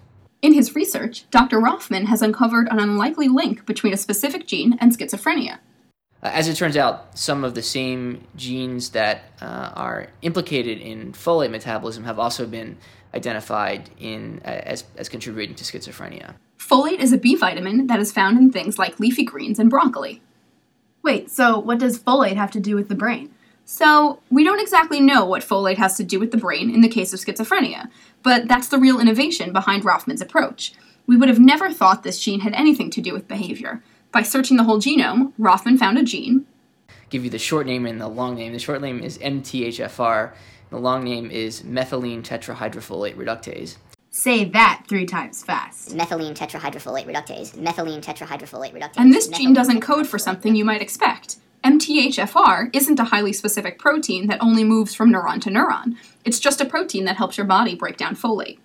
In his research, Doctor Rothman has uncovered an unlikely link between a specific gene and schizophrenia. As it turns out, some of the same genes that uh, are implicated in folate metabolism have also been identified in uh, as, as contributing to schizophrenia. Folate is a B vitamin that is found in things like leafy greens and broccoli. Wait, so what does folate have to do with the brain? So, we don't exactly know what folate has to do with the brain in the case of schizophrenia, but that's the real innovation behind Rothman's approach. We would have never thought this gene had anything to do with behavior. By searching the whole genome, Rothman found a gene. Give you the short name and the long name. The short name is M T H F R. The long name is methylene tetrahydrofolate reductase. Say that three times fast. Methylene tetrahydrofolate reductase. Methylene tetrahydrofolate reductase. And this methylene gene doesn't code for something you might expect. M T H F R isn't a highly specific protein that only moves from neuron to neuron. It's just a protein that helps your body break down folate.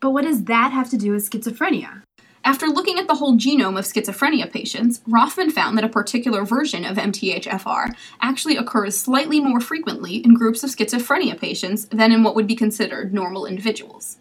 But what does that have to do with schizophrenia? After looking at the whole genome of schizophrenia patients, Rothman found that a particular version of M T H F R actually occurs slightly more frequently in groups of schizophrenia patients than in what would be considered normal individuals.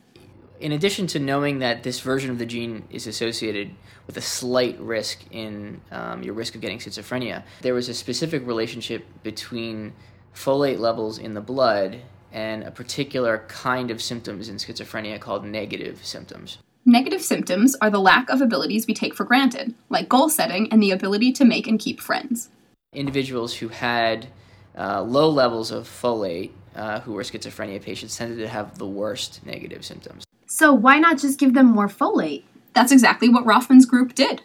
In addition to knowing that this version of the gene is associated with a slight risk in um, your risk of getting schizophrenia, there was a specific relationship between folate levels in the blood and a particular kind of symptoms in schizophrenia called negative symptoms. Negative symptoms are the lack of abilities we take for granted, like goal setting and the ability to make and keep friends. Individuals who had uh, low levels of folate, uh, who were schizophrenia patients, tended to have the worst negative symptoms. So why not just give them more folate? That's exactly what Rothman's group did.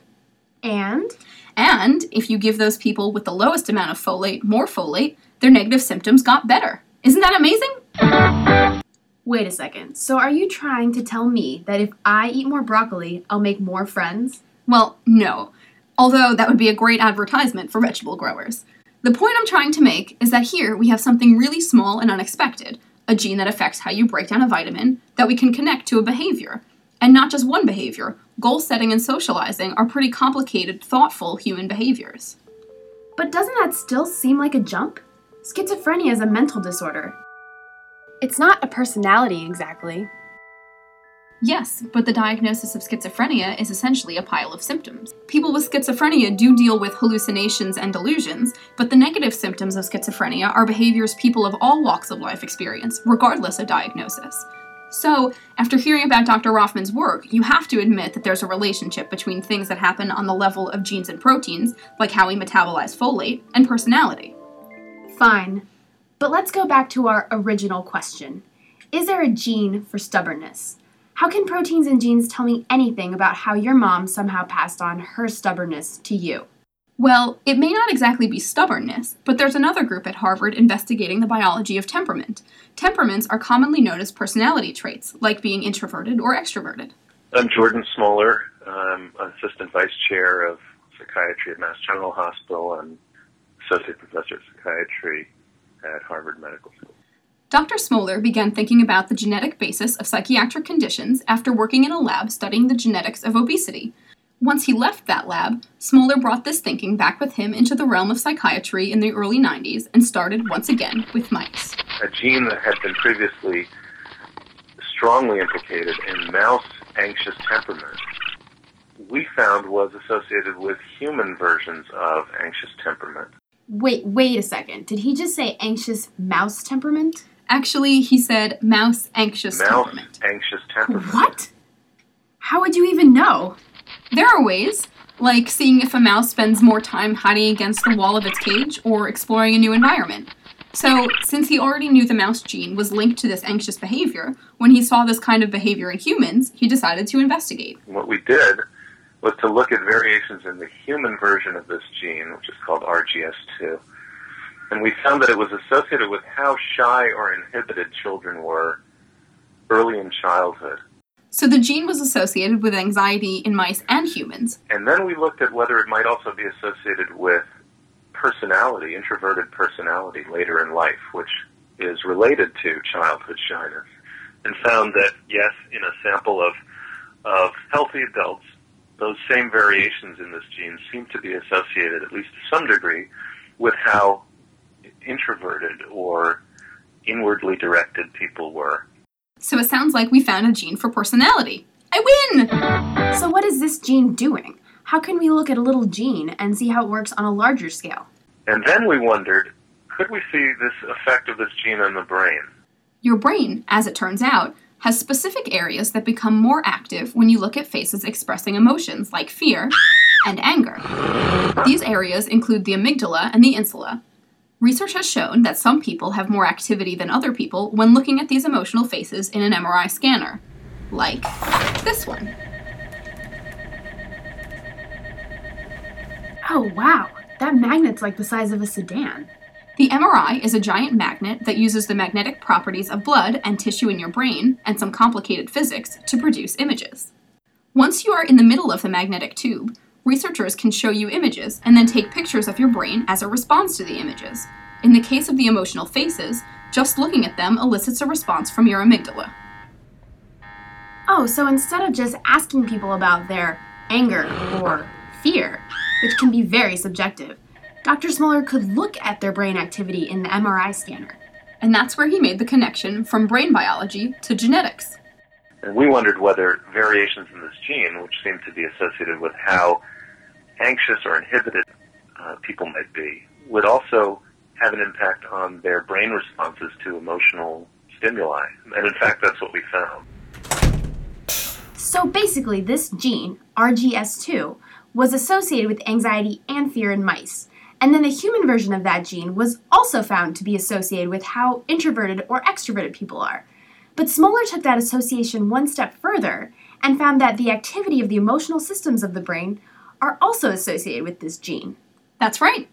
And? And if you give those people with the lowest amount of folate more folate, their negative symptoms got better. Isn't that amazing? Wait a second, so are you trying to tell me that if I eat more broccoli, I'll make more friends? Well, no. Although that would be a great advertisement for vegetable growers. The point I'm trying to make is that here we have something really small and unexpected, a gene that affects how you break down a vitamin, that we can connect to a behavior. And not just one behavior. Goal setting and socializing are pretty complicated, thoughtful human behaviors. But doesn't that still seem like a jump? Schizophrenia is a mental disorder. It's not a personality exactly. Yes, but the diagnosis of schizophrenia is essentially a pile of symptoms. People with schizophrenia do deal with hallucinations and delusions, but the negative symptoms of schizophrenia are behaviors people of all walks of life experience, regardless of diagnosis. So, after hearing about Doctor Rothman's work, you have to admit that there's a relationship between things that happen on the level of genes and proteins, like how we metabolize folate, and personality. Fine. But let's go back to our original question. Is there a gene for stubbornness? How can proteins and genes tell me anything about how your mom somehow passed on her stubbornness to you? Well, it may not exactly be stubbornness, but there's another group at Harvard investigating the biology of temperament. Temperaments are commonly known as personality traits, like being introverted or extroverted. I'm Jordan Smoller. I'm Assistant Vice Chair of Psychiatry at Mass General Hospital and Associate Professor of Psychiatry at Harvard Medical School. Doctor Smoller began thinking about the genetic basis of psychiatric conditions after working in a lab studying the genetics of obesity. Once he left that lab, Smoller brought this thinking back with him into the realm of psychiatry in the early nineties and started once again with mice. A gene that had been previously strongly implicated in mouse anxious temperament, we found was associated with human versions of anxious temperament. Wait, wait a second. Did he just say anxious mouse temperament? Actually, he said mouse anxious mouse temperament. Mouse anxious temperament. What? How would you even know? There are ways, like seeing if a mouse spends more time hiding against the wall of its cage or exploring a new environment. So, since he already knew the mouse gene was linked to this anxious behavior, when he saw this kind of behavior in humans, he decided to investigate. What we did was to look at variations in the human version of this gene, which is called R G S two. And we found that it was associated with how shy or inhibited children were early in childhood. So the gene was associated with anxiety in mice and humans. And then we looked at whether it might also be associated with personality, introverted personality later in life, which is related to childhood shyness. And found that, yes, in a sample of, of healthy adults, those same variations in this gene seem to be associated, at least to some degree, with how introverted or inwardly directed people were. So it sounds like we found a gene for personality. I win! So what is this gene doing? How can we look at a little gene and see how it works on a larger scale? And then we wondered, could we see this effect of this gene on the brain? Your brain, as it turns out, has specific areas that become more active when you look at faces expressing emotions like fear and anger. These areas include the amygdala and the insula. Research has shown that some people have more activity than other people when looking at these emotional faces in an M R I scanner, like this one. Oh wow, that magnet's like the size of a sedan. The M R I is a giant magnet that uses the magnetic properties of blood and tissue in your brain and some complicated physics to produce images. Once you are in the middle of the magnetic tube, researchers can show you images and then take pictures of your brain as a response to the images. In the case of the emotional faces, just looking at them elicits a response from your amygdala. Oh, so instead of just asking people about their anger or fear, which can be very subjective, Doctor Smoller could look at their brain activity in the M R I scanner. And that's where he made the connection from brain biology to genetics. And we wondered whether variations in this gene, which seemed to be associated with how anxious or inhibited uh, people might be, would also have an impact on their brain responses to emotional stimuli. And in fact, that's what we found. So basically, this gene, R G S two, was associated with anxiety and fear in mice. And then the human version of that gene was also found to be associated with how introverted or extroverted people are. But Smoller took that association one step further and found that the activity of the emotional systems of the brain are also associated with this gene. That's right.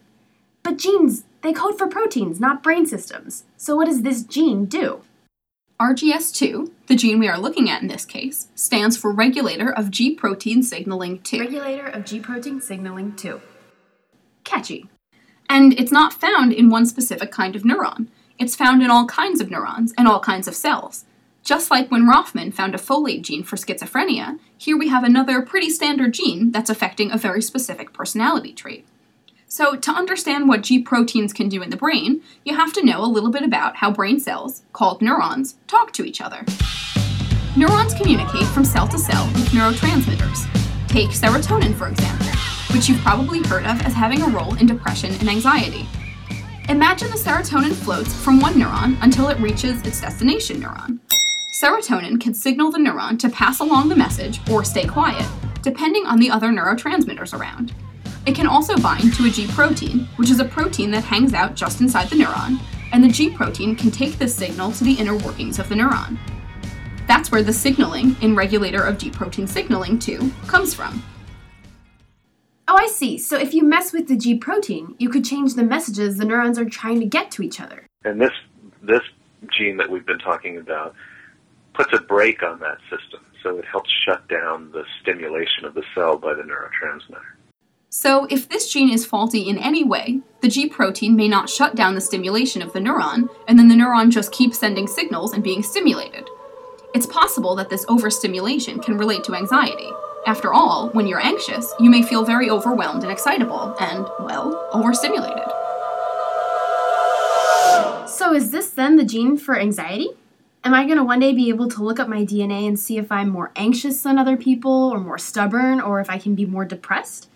But genes, they code for proteins, not brain systems. So what does this gene do? R G S two, the gene we are looking at in this case, stands for regulator of G protein signaling two. Regulator of G protein signaling two. Catchy. And it's not found in one specific kind of neuron. It's found in all kinds of neurons and all kinds of cells. Just like when Rothman found a folate gene for schizophrenia, here we have another pretty standard gene that's affecting a very specific personality trait. So to understand what G proteins can do in the brain, you have to know a little bit about how brain cells, called neurons, talk to each other. Neurons communicate from cell to cell with neurotransmitters. Take serotonin, for example, which you've probably heard of as having a role in depression and anxiety. Imagine the serotonin floats from one neuron until it reaches its destination neuron. Serotonin can signal the neuron to pass along the message or stay quiet, depending on the other neurotransmitters around. It can also bind to a G protein, which is a protein that hangs out just inside the neuron, and the G protein can take this signal to the inner workings of the neuron. That's where the signaling in regulator of G protein signaling two comes from. Oh, I see. So if you mess with the G protein, you could change the messages the neurons are trying to get to each other. And this this gene that we've been talking about puts a brake on that system, so it helps shut down the stimulation of the cell by the neurotransmitter. So if this gene is faulty in any way, the G protein may not shut down the stimulation of the neuron, and then the neuron just keeps sending signals and being stimulated. It's possible that this overstimulation can relate to anxiety. After all, when you're anxious, you may feel very overwhelmed and excitable and, well, overstimulated. So is this then the gene for anxiety? Am I going to one day be able to look up my D N A and see if I'm more anxious than other people, or more stubborn, or if I can be more depressed?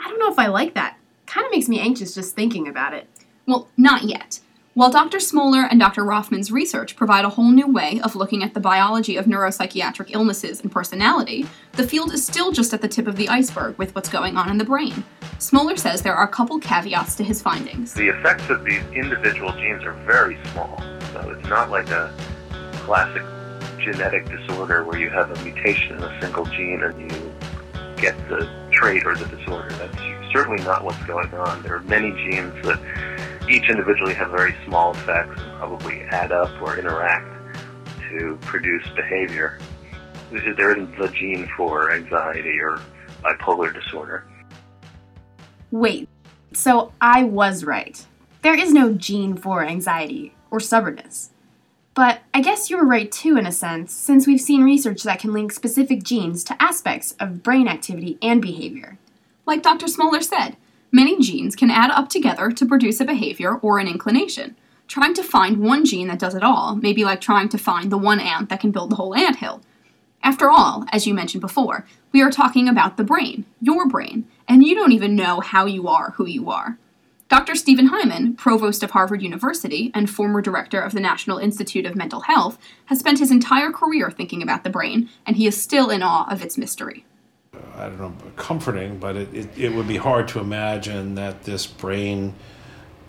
I don't know if I like that. Kind of makes me anxious just thinking about it. Well, not yet. While Doctor Smoller and Doctor Rothman's research provide a whole new way of looking at the biology of neuropsychiatric illnesses and personality, the field is still just at the tip of the iceberg with what's going on in the brain. Smoller says there are a couple caveats to his findings. The effects of these individual genes are very small, so it's not like a classic genetic disorder where you have a mutation in a single gene and you get the trait or the disorder. That's certainly not what's going on. There are many genes that each individually have very small effects and probably add up or interact to produce behavior. There isn't the gene for anxiety or bipolar disorder. Wait, so I was right. There is no gene for anxiety or stubbornness. But I guess you were right too, in a sense, since we've seen research that can link specific genes to aspects of brain activity and behavior. Like Doctor Smoller said, many genes can add up together to produce a behavior or an inclination. Trying to find one gene that does it all may be like trying to find the one ant that can build the whole anthill. After all, as you mentioned before, we are talking about the brain, your brain, and you don't even know how you are who you are. Doctor Stephen Hyman, provost of Harvard University and former director of the National Institute of Mental Health, has spent his entire career thinking about the brain, and he is still in awe of its mystery. I don't know, comforting, but it, it, it would be hard to imagine that this brain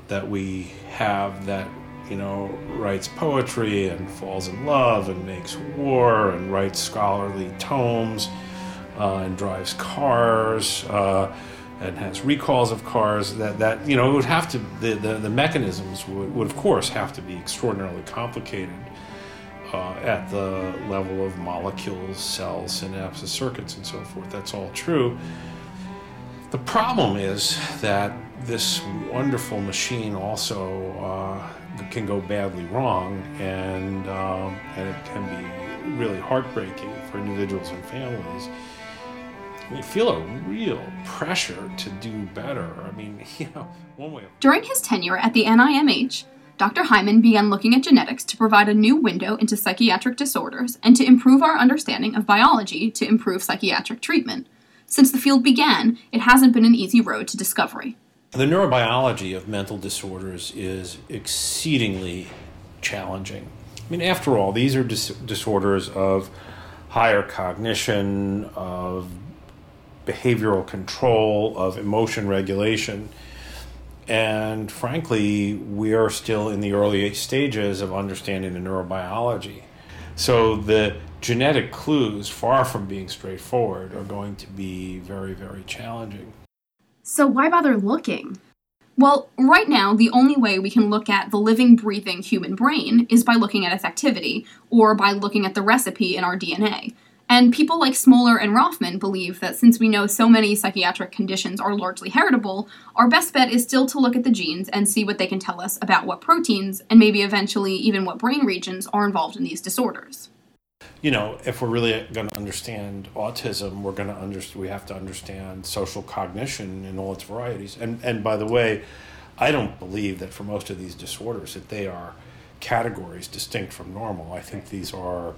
that we have that, you know, writes poetry and falls in love and makes war and writes scholarly tomes uh, and drives cars, uh, and has recalls of cars, that, that you know, it would have to, the, the, the mechanisms would, would, of course, have to be extraordinarily complicated uh, at the level of molecules, cells, synapses, circuits, and so forth. That's all true. The problem is that this wonderful machine also uh, can go badly wrong, and, um, and it can be really heartbreaking for individuals and families. We feel a real pressure to do better. I mean, you know, one way of... During his tenure at the N I M H, Doctor Hyman began looking at genetics to provide a new window into psychiatric disorders and to improve our understanding of biology to improve psychiatric treatment. Since the field began, it hasn't been an easy road to discovery. The neurobiology of mental disorders is exceedingly challenging. I mean, after all, these are dis- disorders of higher cognition, of behavioral control, of emotion regulation. And frankly, we are still in the early stages of understanding the neurobiology. So the genetic clues, far from being straightforward, are going to be very, very challenging. So why bother looking? Well, right now, the only way we can look at the living, breathing human brain is by looking at its activity, or by looking at the recipe in our D N A. And people like Smoller and Rothman believe that since we know so many psychiatric conditions are largely heritable, our best bet is still to look at the genes and see what they can tell us about what proteins, and maybe eventually even what brain regions, are involved in these disorders. You know, if we're really going to understand autism, we're going to understand, we have to understand social cognition in all its varieties. And, and by the way, I don't believe that for most of these disorders that they are categories distinct from normal. I think these are...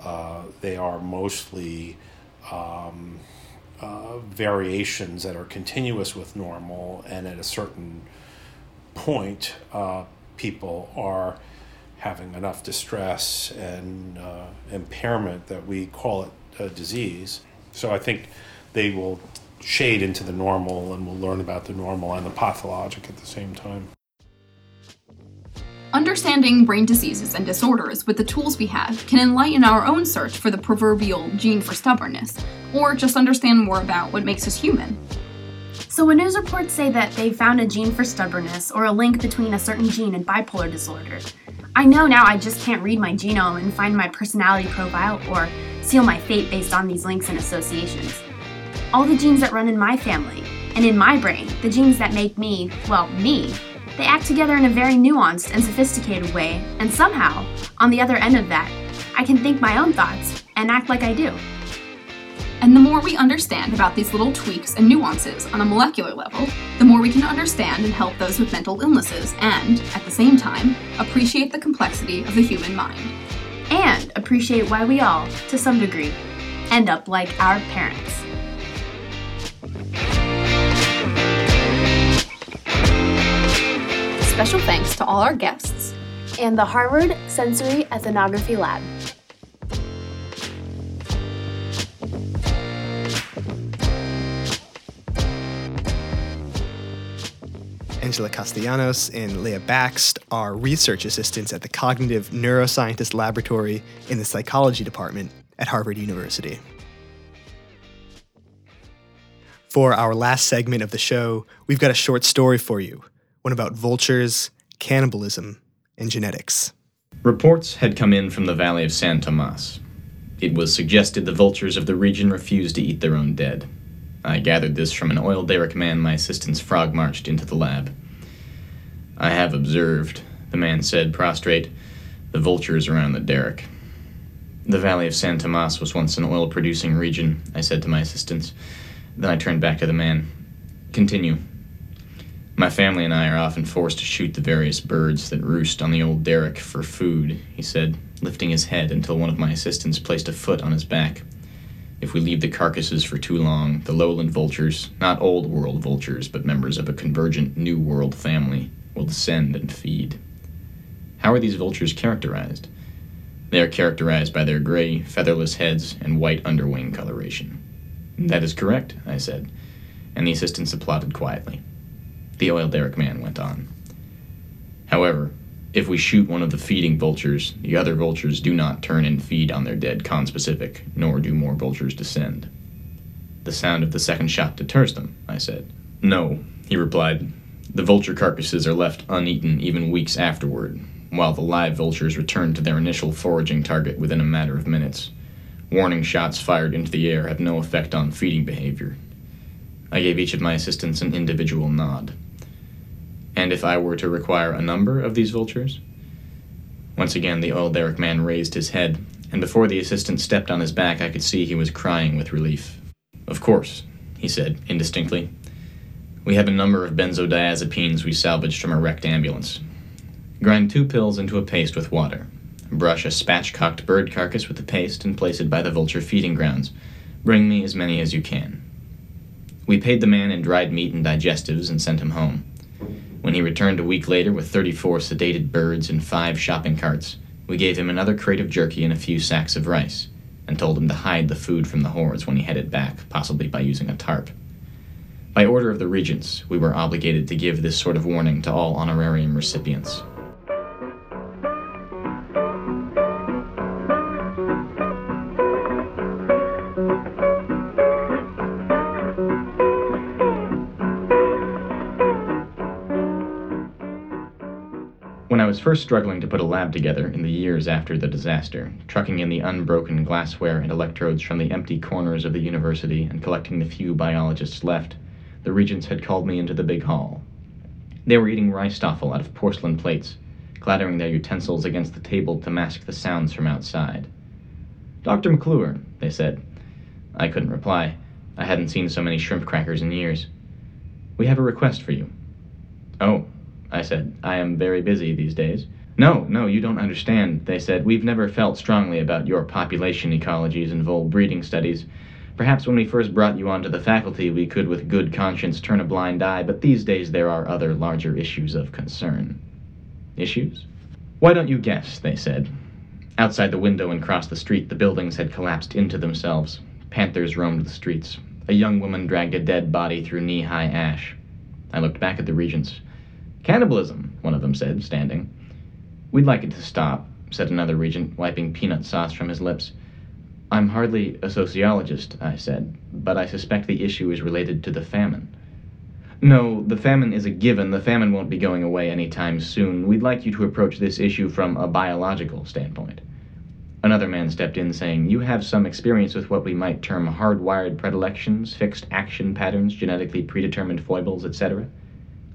Uh, they are mostly um, uh, variations that are continuous with normal, and at a certain point, uh, people are having enough distress and uh, impairment that we call it a disease. So I think they will shade into the normal, and we'll learn about the normal and the pathologic at the same time. Understanding brain diseases and disorders with the tools we have can enlighten our own search for the proverbial gene for stubbornness, or just understand more about what makes us human. So when news reports say that they found a gene for stubbornness or a link between a certain gene and bipolar disorder, I know now I just can't read my genome and find my personality profile or seal my fate based on these links and associations. All the genes that run in my family and in my brain, the genes that make me, well, me, they act together in a very nuanced and sophisticated way, and somehow, on the other end of that, I can think my own thoughts and act like I do. And the more we understand about these little tweaks and nuances on a molecular level, the more we can understand and help those with mental illnesses and, at the same time, appreciate the complexity of the human mind. And appreciate why we all, to some degree, end up like our parents. Special thanks to all our guests and the Harvard Sensory Ethnography Lab. Angela Castellanos and Leah Baxt are research assistants at the Cognitive Neuroscience Laboratory in the Psychology Department at Harvard University. For our last segment of the show, we've got a short story for you. One about vultures, cannibalism, and genetics. Reports had come in from the Valley of San Tomas. It was suggested the vultures of the region refused to eat their own dead. I gathered this from an oil derrick man my assistant's frog marched into the lab. "I have observed," the man said, prostrate, the vultures around the derrick. The Valley of San Tomas was once an oil-producing region, I said to my assistants. Then I turned back to the man. Continue. My family and I are often forced to shoot the various birds that roost on the old derrick for food, he said, lifting his head until one of my assistants placed a foot on his back. If we leave the carcasses for too long, the lowland vultures, not old world vultures, but members of a convergent new world family, will descend and feed. How are these vultures characterized? They are characterized by their gray, featherless heads and white underwing coloration. That is correct, I said, and the assistants applauded quietly. The oil derrick man went on. However, if we shoot one of the feeding vultures, the other vultures do not turn and feed on their dead conspecific, nor do more vultures descend. The sound of the second shot deters them, I said. No, he replied. The vulture carcasses are left uneaten even weeks afterward, while the live vultures return to their initial foraging target within a matter of minutes. Warning shots fired into the air have no effect on feeding behavior. I gave each of my assistants an individual nod. And if I were to require a number of these vultures? Once again, the oil derrick man raised his head, and before the assistant stepped on his back, I could see he was crying with relief. Of course, he said indistinctly. We have a number of benzodiazepines we salvaged from a wrecked ambulance. Grind two pills into a paste with water. Brush a spatchcocked bird carcass with the paste and place it by the vulture feeding grounds. Bring me as many as you can. We paid the man in dried meat and digestives and sent him home. When he returned a week later with thirty-four sedated birds and five shopping carts, we gave him another crate of jerky and a few sacks of rice, and told him to hide the food from the hordes when he headed back, possibly by using a tarp. By order of the regents, we were obligated to give this sort of warning to all honorarium recipients. I was first struggling to put a lab together in the years after the disaster, trucking in the unbroken glassware and electrodes from the empty corners of the university and collecting the few biologists left. The regents had called me into the big hall. They were eating ryestoffel out of porcelain plates, clattering their utensils against the table to mask the sounds from outside. "Doctor McClure," they said. I couldn't reply. I hadn't seen so many shrimp crackers in years. "We have a request for you." "Oh," I said, "I am very busy these days." "No, no, you don't understand," they said. "We've never felt strongly about your population ecologies and vole breeding studies. Perhaps when we first brought you onto the faculty, we could with good conscience turn a blind eye, but these days there are other larger issues of concern." "Issues?" "Why don't you guess?" they said. Outside the window and across the street, the buildings had collapsed into themselves. Panthers roamed the streets. A young woman dragged a dead body through knee-high ash. I looked back at the regents. "Cannibalism," one of them said, standing. "We'd like it to stop," said another regent, wiping peanut sauce from his lips. "I'm hardly a sociologist," I said, "but I suspect the issue is related to the famine." "No, the famine is a given. The famine won't be going away any time soon. We'd like you to approach this issue from a biological standpoint." Another man stepped in, saying, "You have some experience with what we might term hardwired predilections, fixed action patterns, genetically predetermined foibles, et cetera"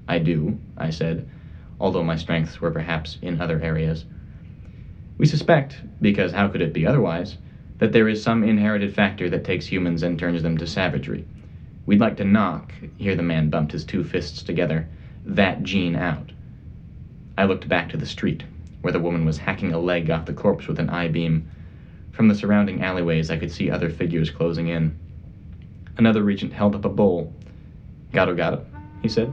"I do," I said, although my strengths were perhaps in other areas. "We suspect, because how could it be otherwise, that there is some inherited factor that takes humans and turns them to savagery. We'd like to knock," here the man bumped his two fists together, "that gene out." I looked back to the street, where the woman was hacking a leg off the corpse with an I-beam. From the surrounding alleyways I could see other figures closing in. Another regent held up a bowl. "Gado gado," he said.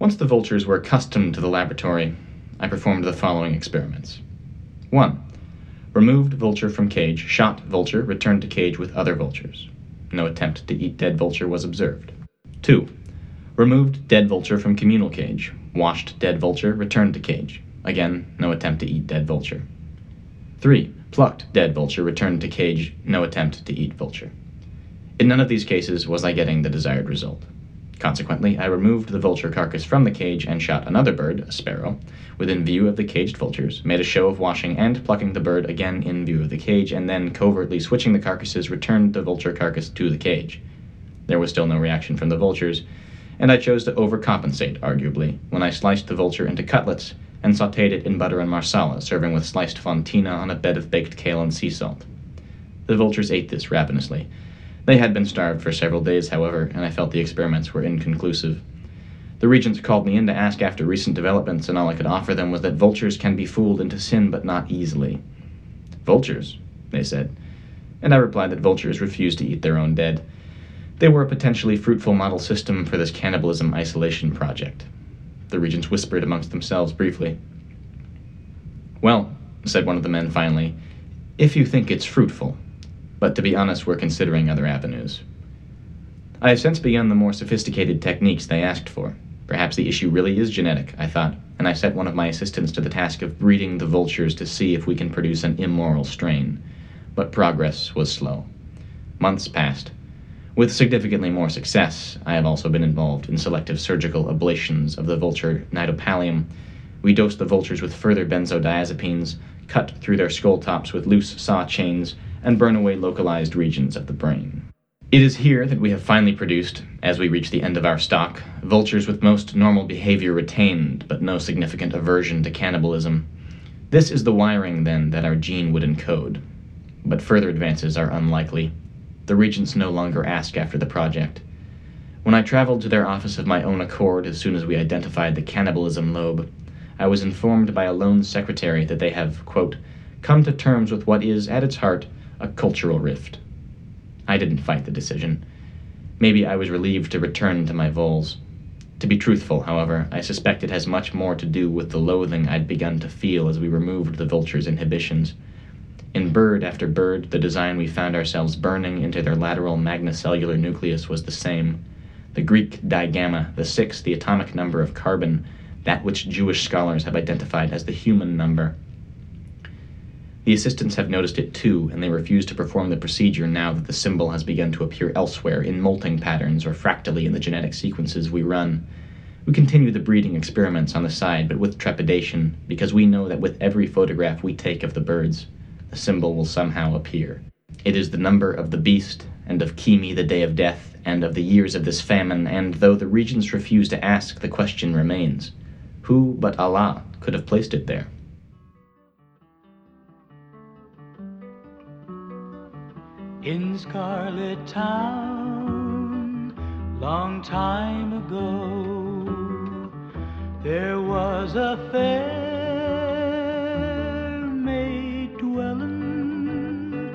Once the vultures were accustomed to the laboratory, I performed the following experiments. One, removed vulture from cage, shot vulture, returned to cage with other vultures. No attempt to eat dead vulture was observed. Two, removed dead vulture from communal cage, washed dead vulture, returned to cage. Again, no attempt to eat dead vulture. Three, plucked dead vulture, returned to cage, no attempt to eat vulture. In none of these cases was I getting the desired result. Consequently, I removed the vulture carcass from the cage and shot another bird, a sparrow, within view of the caged vultures, made a show of washing and plucking the bird again in view of the cage, and then, covertly switching the carcasses, returned the vulture carcass to the cage. There was still no reaction from the vultures, and I chose to overcompensate, arguably, when I sliced the vulture into cutlets and sautéed it in butter and marsala, serving with sliced fontina on a bed of baked kale and sea salt. The vultures ate this ravenously. They had been starved for several days, however, and I felt the experiments were inconclusive. The regents called me in to ask after recent developments, and all I could offer them was that vultures can be fooled into sin, but not easily. Vultures, they said, and I replied that vultures refuse to eat their own dead. They were a potentially fruitful model system for this cannibalism isolation project. The regents whispered amongst themselves briefly. "Well," said one of the men finally, "if you think it's fruitful. But to be honest, we're considering other avenues." I have since begun the more sophisticated techniques they asked for. Perhaps the issue really is genetic, I thought, and I set one of my assistants to the task of breeding the vultures to see if we can produce an immoral strain. But progress was slow. Months passed. With significantly more success, I have also been involved in selective surgical ablations of the vulture nidopallium. We dosed the vultures with further benzodiazepines, cut through their skull tops with loose saw chains, and burn away localized regions of the brain. It is here that we have finally produced, as we reach the end of our stock, vultures with most normal behavior retained, but no significant aversion to cannibalism. This is the wiring, then, that our gene would encode. But further advances are unlikely. The regents no longer ask after the project. When I traveled to their office of my own accord as soon as we identified the cannibalism lobe, I was informed by a lone secretary that they have, quote, come to terms with what is, at its heart, a cultural rift. I didn't fight the decision. Maybe I was relieved to return to my voles. To be truthful, however, I suspect it has much more to do with the loathing I'd begun to feel as we removed the vultures' inhibitions. In bird after bird, the design we found ourselves burning into their lateral magnocellular nucleus was the same. The Greek digamma, the six, the atomic number of carbon, that which Jewish scholars have identified as the human number. The assistants have noticed it too, and they refuse to perform the procedure now that the symbol has begun to appear elsewhere in molting patterns or fractally in the genetic sequences we run. We continue the breeding experiments on the side, but with trepidation, because we know that with every photograph we take of the birds, the symbol will somehow appear. It is the number of the beast, and of Kimi the day of death, and of the years of this famine, and though the regents refuse to ask, the question remains. Who but Allah could have placed it there? In Scarlet Town, long time ago, there was a fair maid dwellin'.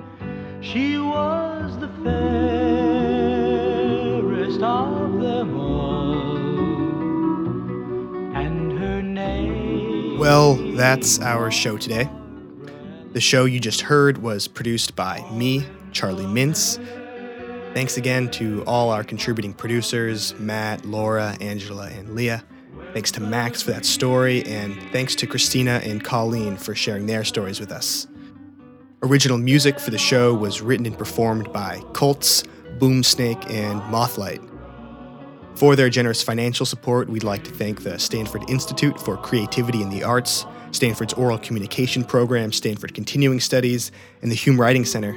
She was the fairest of them all, and her name... Well, that's our show today. The show you just heard was produced by me, Charlie Mintz. Thanks again to all our contributing producers, Matt, Laura, Angela, and Leah. Thanks to Max for that story, and thanks to Christina and Colleen for sharing their stories with us. Original music for the show was written and performed by Colts, Boomsnake, and Mothlight. For their generous financial support, we'd like to thank the Stanford Institute for Creativity in the Arts, Stanford's Oral Communication Program, Stanford Continuing Studies, and the Hume Writing Center.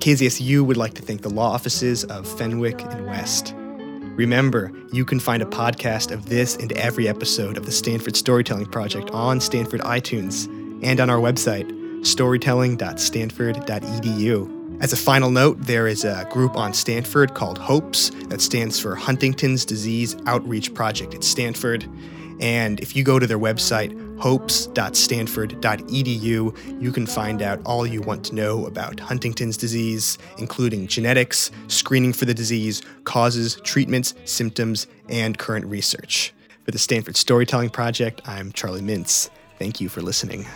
K Z S U would like to thank the law offices of Fenwick and West. Remember, you can find a podcast of this and every episode of the Stanford Storytelling Project on Stanford iTunes and on our website, storytelling dot stanford dot e d u. As a final note, there is a group on Stanford called HOPES that stands for Huntington's Disease Outreach Project at Stanford. And if you go to their website, hopes dot stanford dot e d u, you can find out all you want to know about Huntington's disease, including genetics, screening for the disease, causes, treatments, symptoms, and current research. For the Stanford Storytelling Project, I'm Charlie Mintz. Thank you for listening.